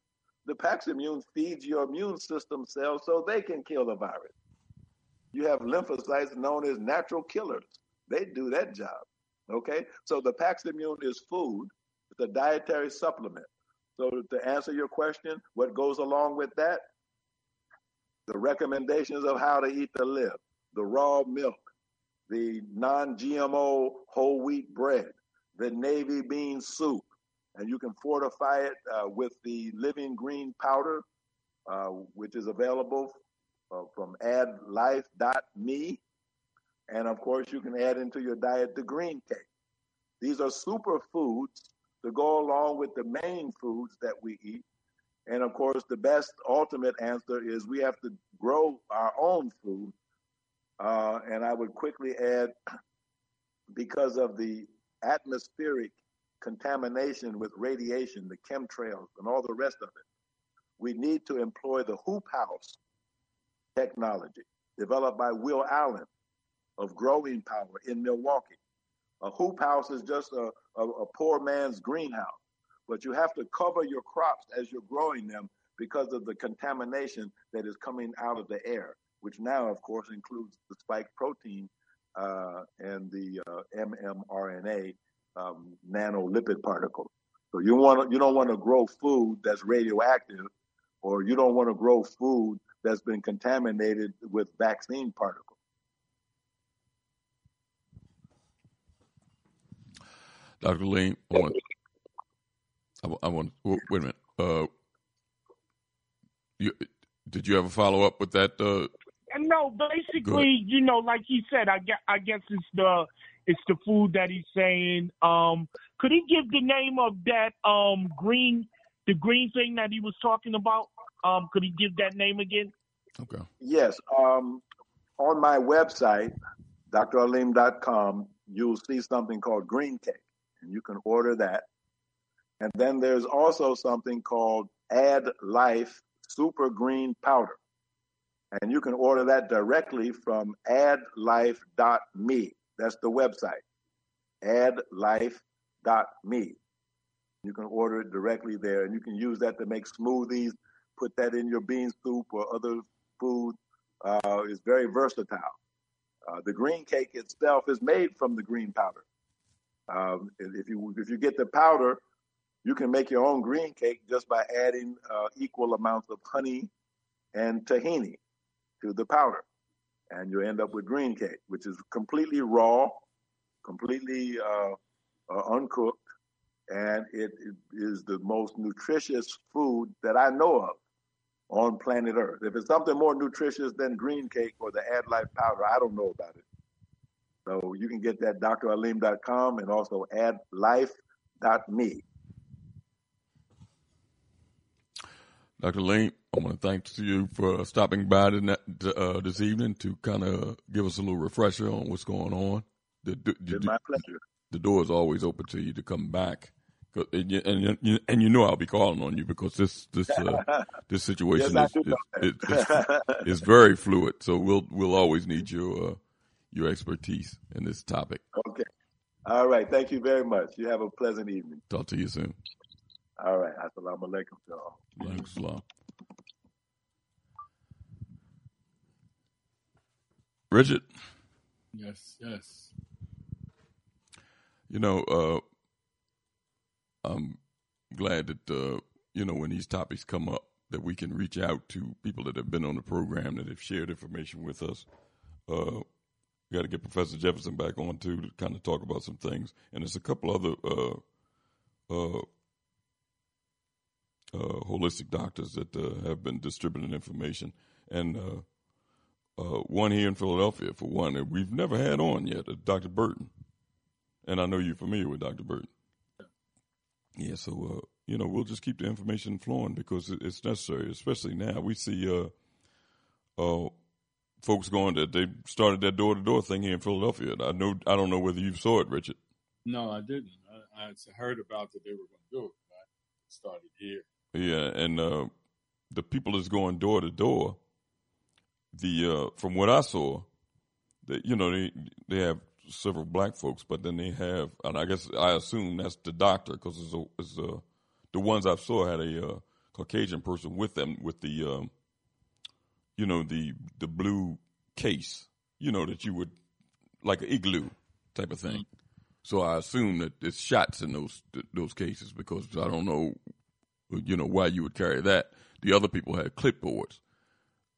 The Paximune feeds your immune system cells so they can kill the virus. You have lymphocytes known as natural killers. They do that job, okay? So the Paximune is food. It's a dietary supplement. So to answer your question, what goes along with that? The recommendations of how to eat to live. The raw milk, the non-GMO whole wheat bread, the navy bean soup, and you can fortify it with the living green powder, which is available from addlife.me. And of course, you can add into your diet the green cake. These are super foods to go along with the main foods that we eat. And of course, the best ultimate answer is we have to grow our own food. And I would quickly add, because of the atmospheric contamination with radiation, the chemtrails, and all the rest of it, we need to employ the hoop house technology developed by Will Allen of Growing Power in Milwaukee. A hoop house is just a poor man's greenhouse, but you have to cover your crops as you're growing them because of the contamination that is coming out of the air, which now, of course, includes the spike protein and the mRNA nanolipid particles. So you don't want to grow food that's radioactive, or you don't want to grow food that's been contaminated with vaccine particles. Dr. Lean, wait a minute. Did you ever follow up with that? No, basically, you know, like he said, I guess it's the It's the food that he's saying. Could he give the name of that green thing that he was talking about? Could he give that name again? Okay. Yes. On my website, dralim.com, you'll see something called green cake, and you can order that. And then there's also something called Add Life Super Green Powder. And you can order that directly from addlife.me. That's the website, addlife.me. You can order it directly there, and you can use that to make smoothies, put that in your bean soup or other food. It's very versatile. The green cake itself is made from the green powder. If you get the powder, you can make your own green cake just by adding equal amounts of honey and tahini to the powder, and you end up with green cake, which is completely raw, completely uncooked, and it is the most nutritious food that I know of on planet Earth. If it's something more nutritious than green cake or the Add Life powder, I don't know about it. So you can get that dralim.com and also addlife.me. Dr. Lane, I want to thank you for stopping by this evening to kind of give us a little refresher on what's going on. It's my pleasure. The door is always open to you to come back. And you know I'll be calling on you because this situation is very fluid. So we'll always need your expertise in this topic. Okay. All right. Thank you very much. You have a pleasant evening. Talk to you soon. All right. Assalamu alaikum to all. Thanks a lot. Richard. Yes. You know, I'm glad that, when these topics come up, that we can reach out to people that have been on the program, that have shared information with us. We got to get Professor Jefferson back on, too, to kind of talk about some things. And there's a couple other holistic doctors that have been distributing information. And one here in Philadelphia, for one, that we've never had on yet, Dr. Burton. And I know you're familiar with Dr. Burton. Yeah, so, we'll just keep the information flowing because it's necessary, especially now. We see folks they started that door-to-door thing here in Philadelphia. I don't know whether you saw it, Richard. No, I didn't. I heard about that they were going to do it, but I started here. Yeah, and the people that's going door-to-door, from what I saw, they have several black folks, but then they have, and I guess I assume that's the doctor because the ones I saw had a Caucasian person with them with the, the blue case, that you would like an igloo type of thing. So I assume that it's shots in those cases because I don't know, why you would carry that. The other people had clipboards,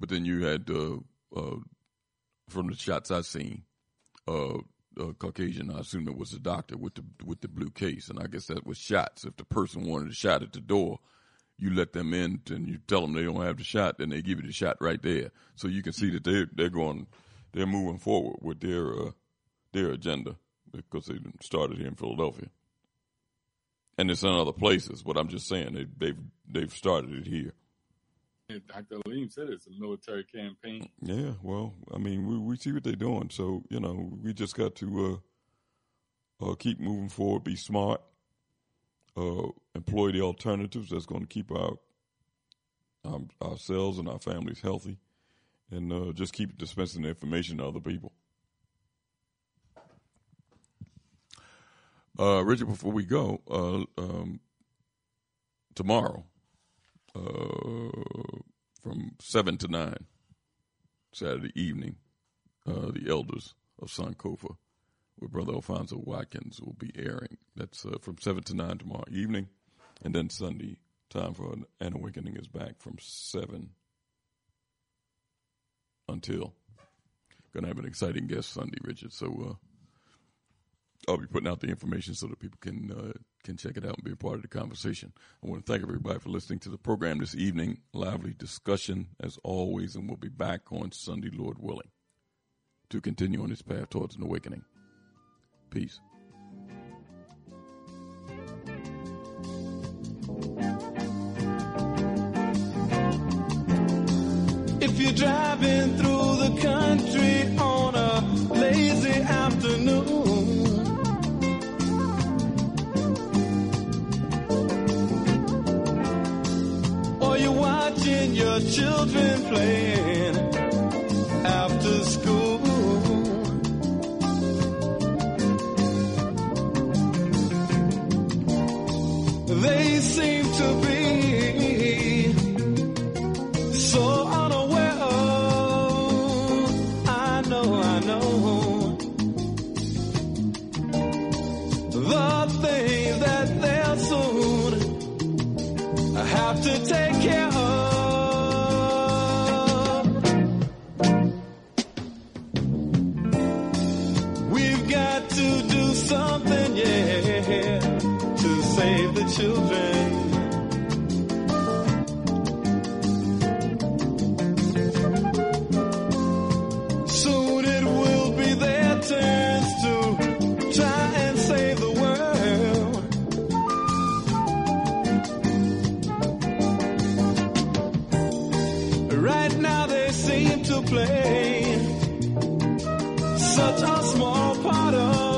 but then you had from the shots I've seen, Caucasian, I assume it was a doctor with the blue case, and I guess that was shots. If the person wanted a shot at the door, you let them in and you tell them they don't have the shot, then they give you the shot right there. So you can see that they're moving forward with their agenda because they started here in Philadelphia, and it's in other places. But I'm just saying they've started it here. Dr. Alim said it's a military campaign. Yeah, well, I mean, we see what they're doing. So, we just got to keep moving forward, be smart, employ the alternatives that's going to keep ourselves and our families healthy, and just keep dispensing the information to other people. Richard, before we go, tomorrow, from 7 to 9, Saturday evening, the Elders of Sankofa with Brother Alfonso Watkins will be airing. That's from 7 to 9 tomorrow evening. And then Sunday, Time for an Awakening is back from 7 until. Going to have an exciting guest Sunday, Richard. So I'll be putting out the information so that people can check it out and be a part of the conversation. I want to thank everybody for listening to the program this evening. Lively discussion, as always, and we'll be back on Sunday, Lord willing, to continue on this path towards an awakening. Peace. If you're driving through the country on a lazy afternoon, or you're watching your children playing after school, they seem to be so unaware of. I know the things that they'll soon have to take care of. We've got to do something, yeah, to save the children. Soon it will be their turns to try and save the world. Right now they seem to play such a small part of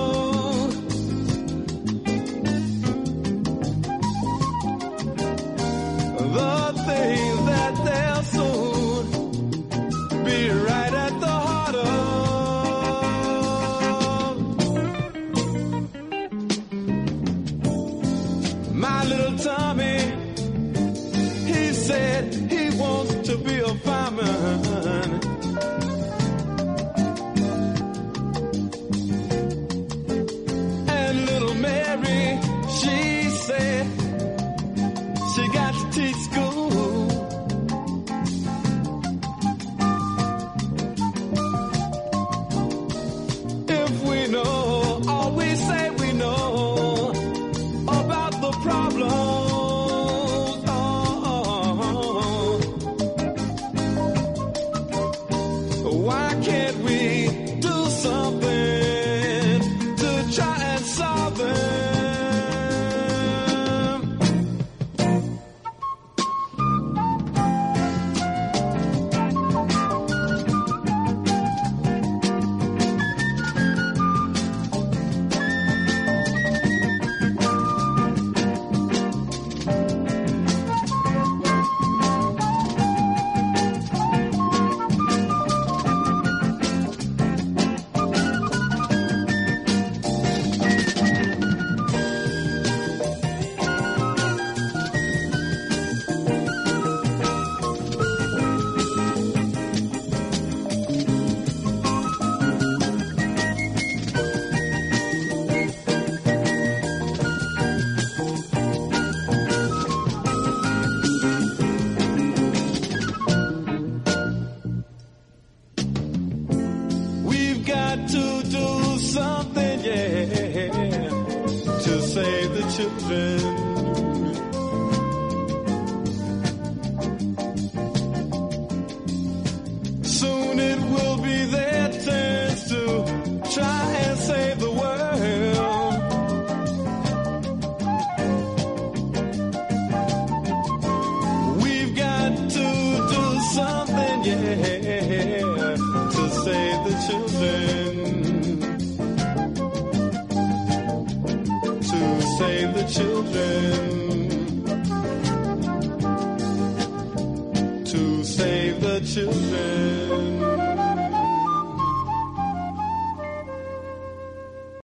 children.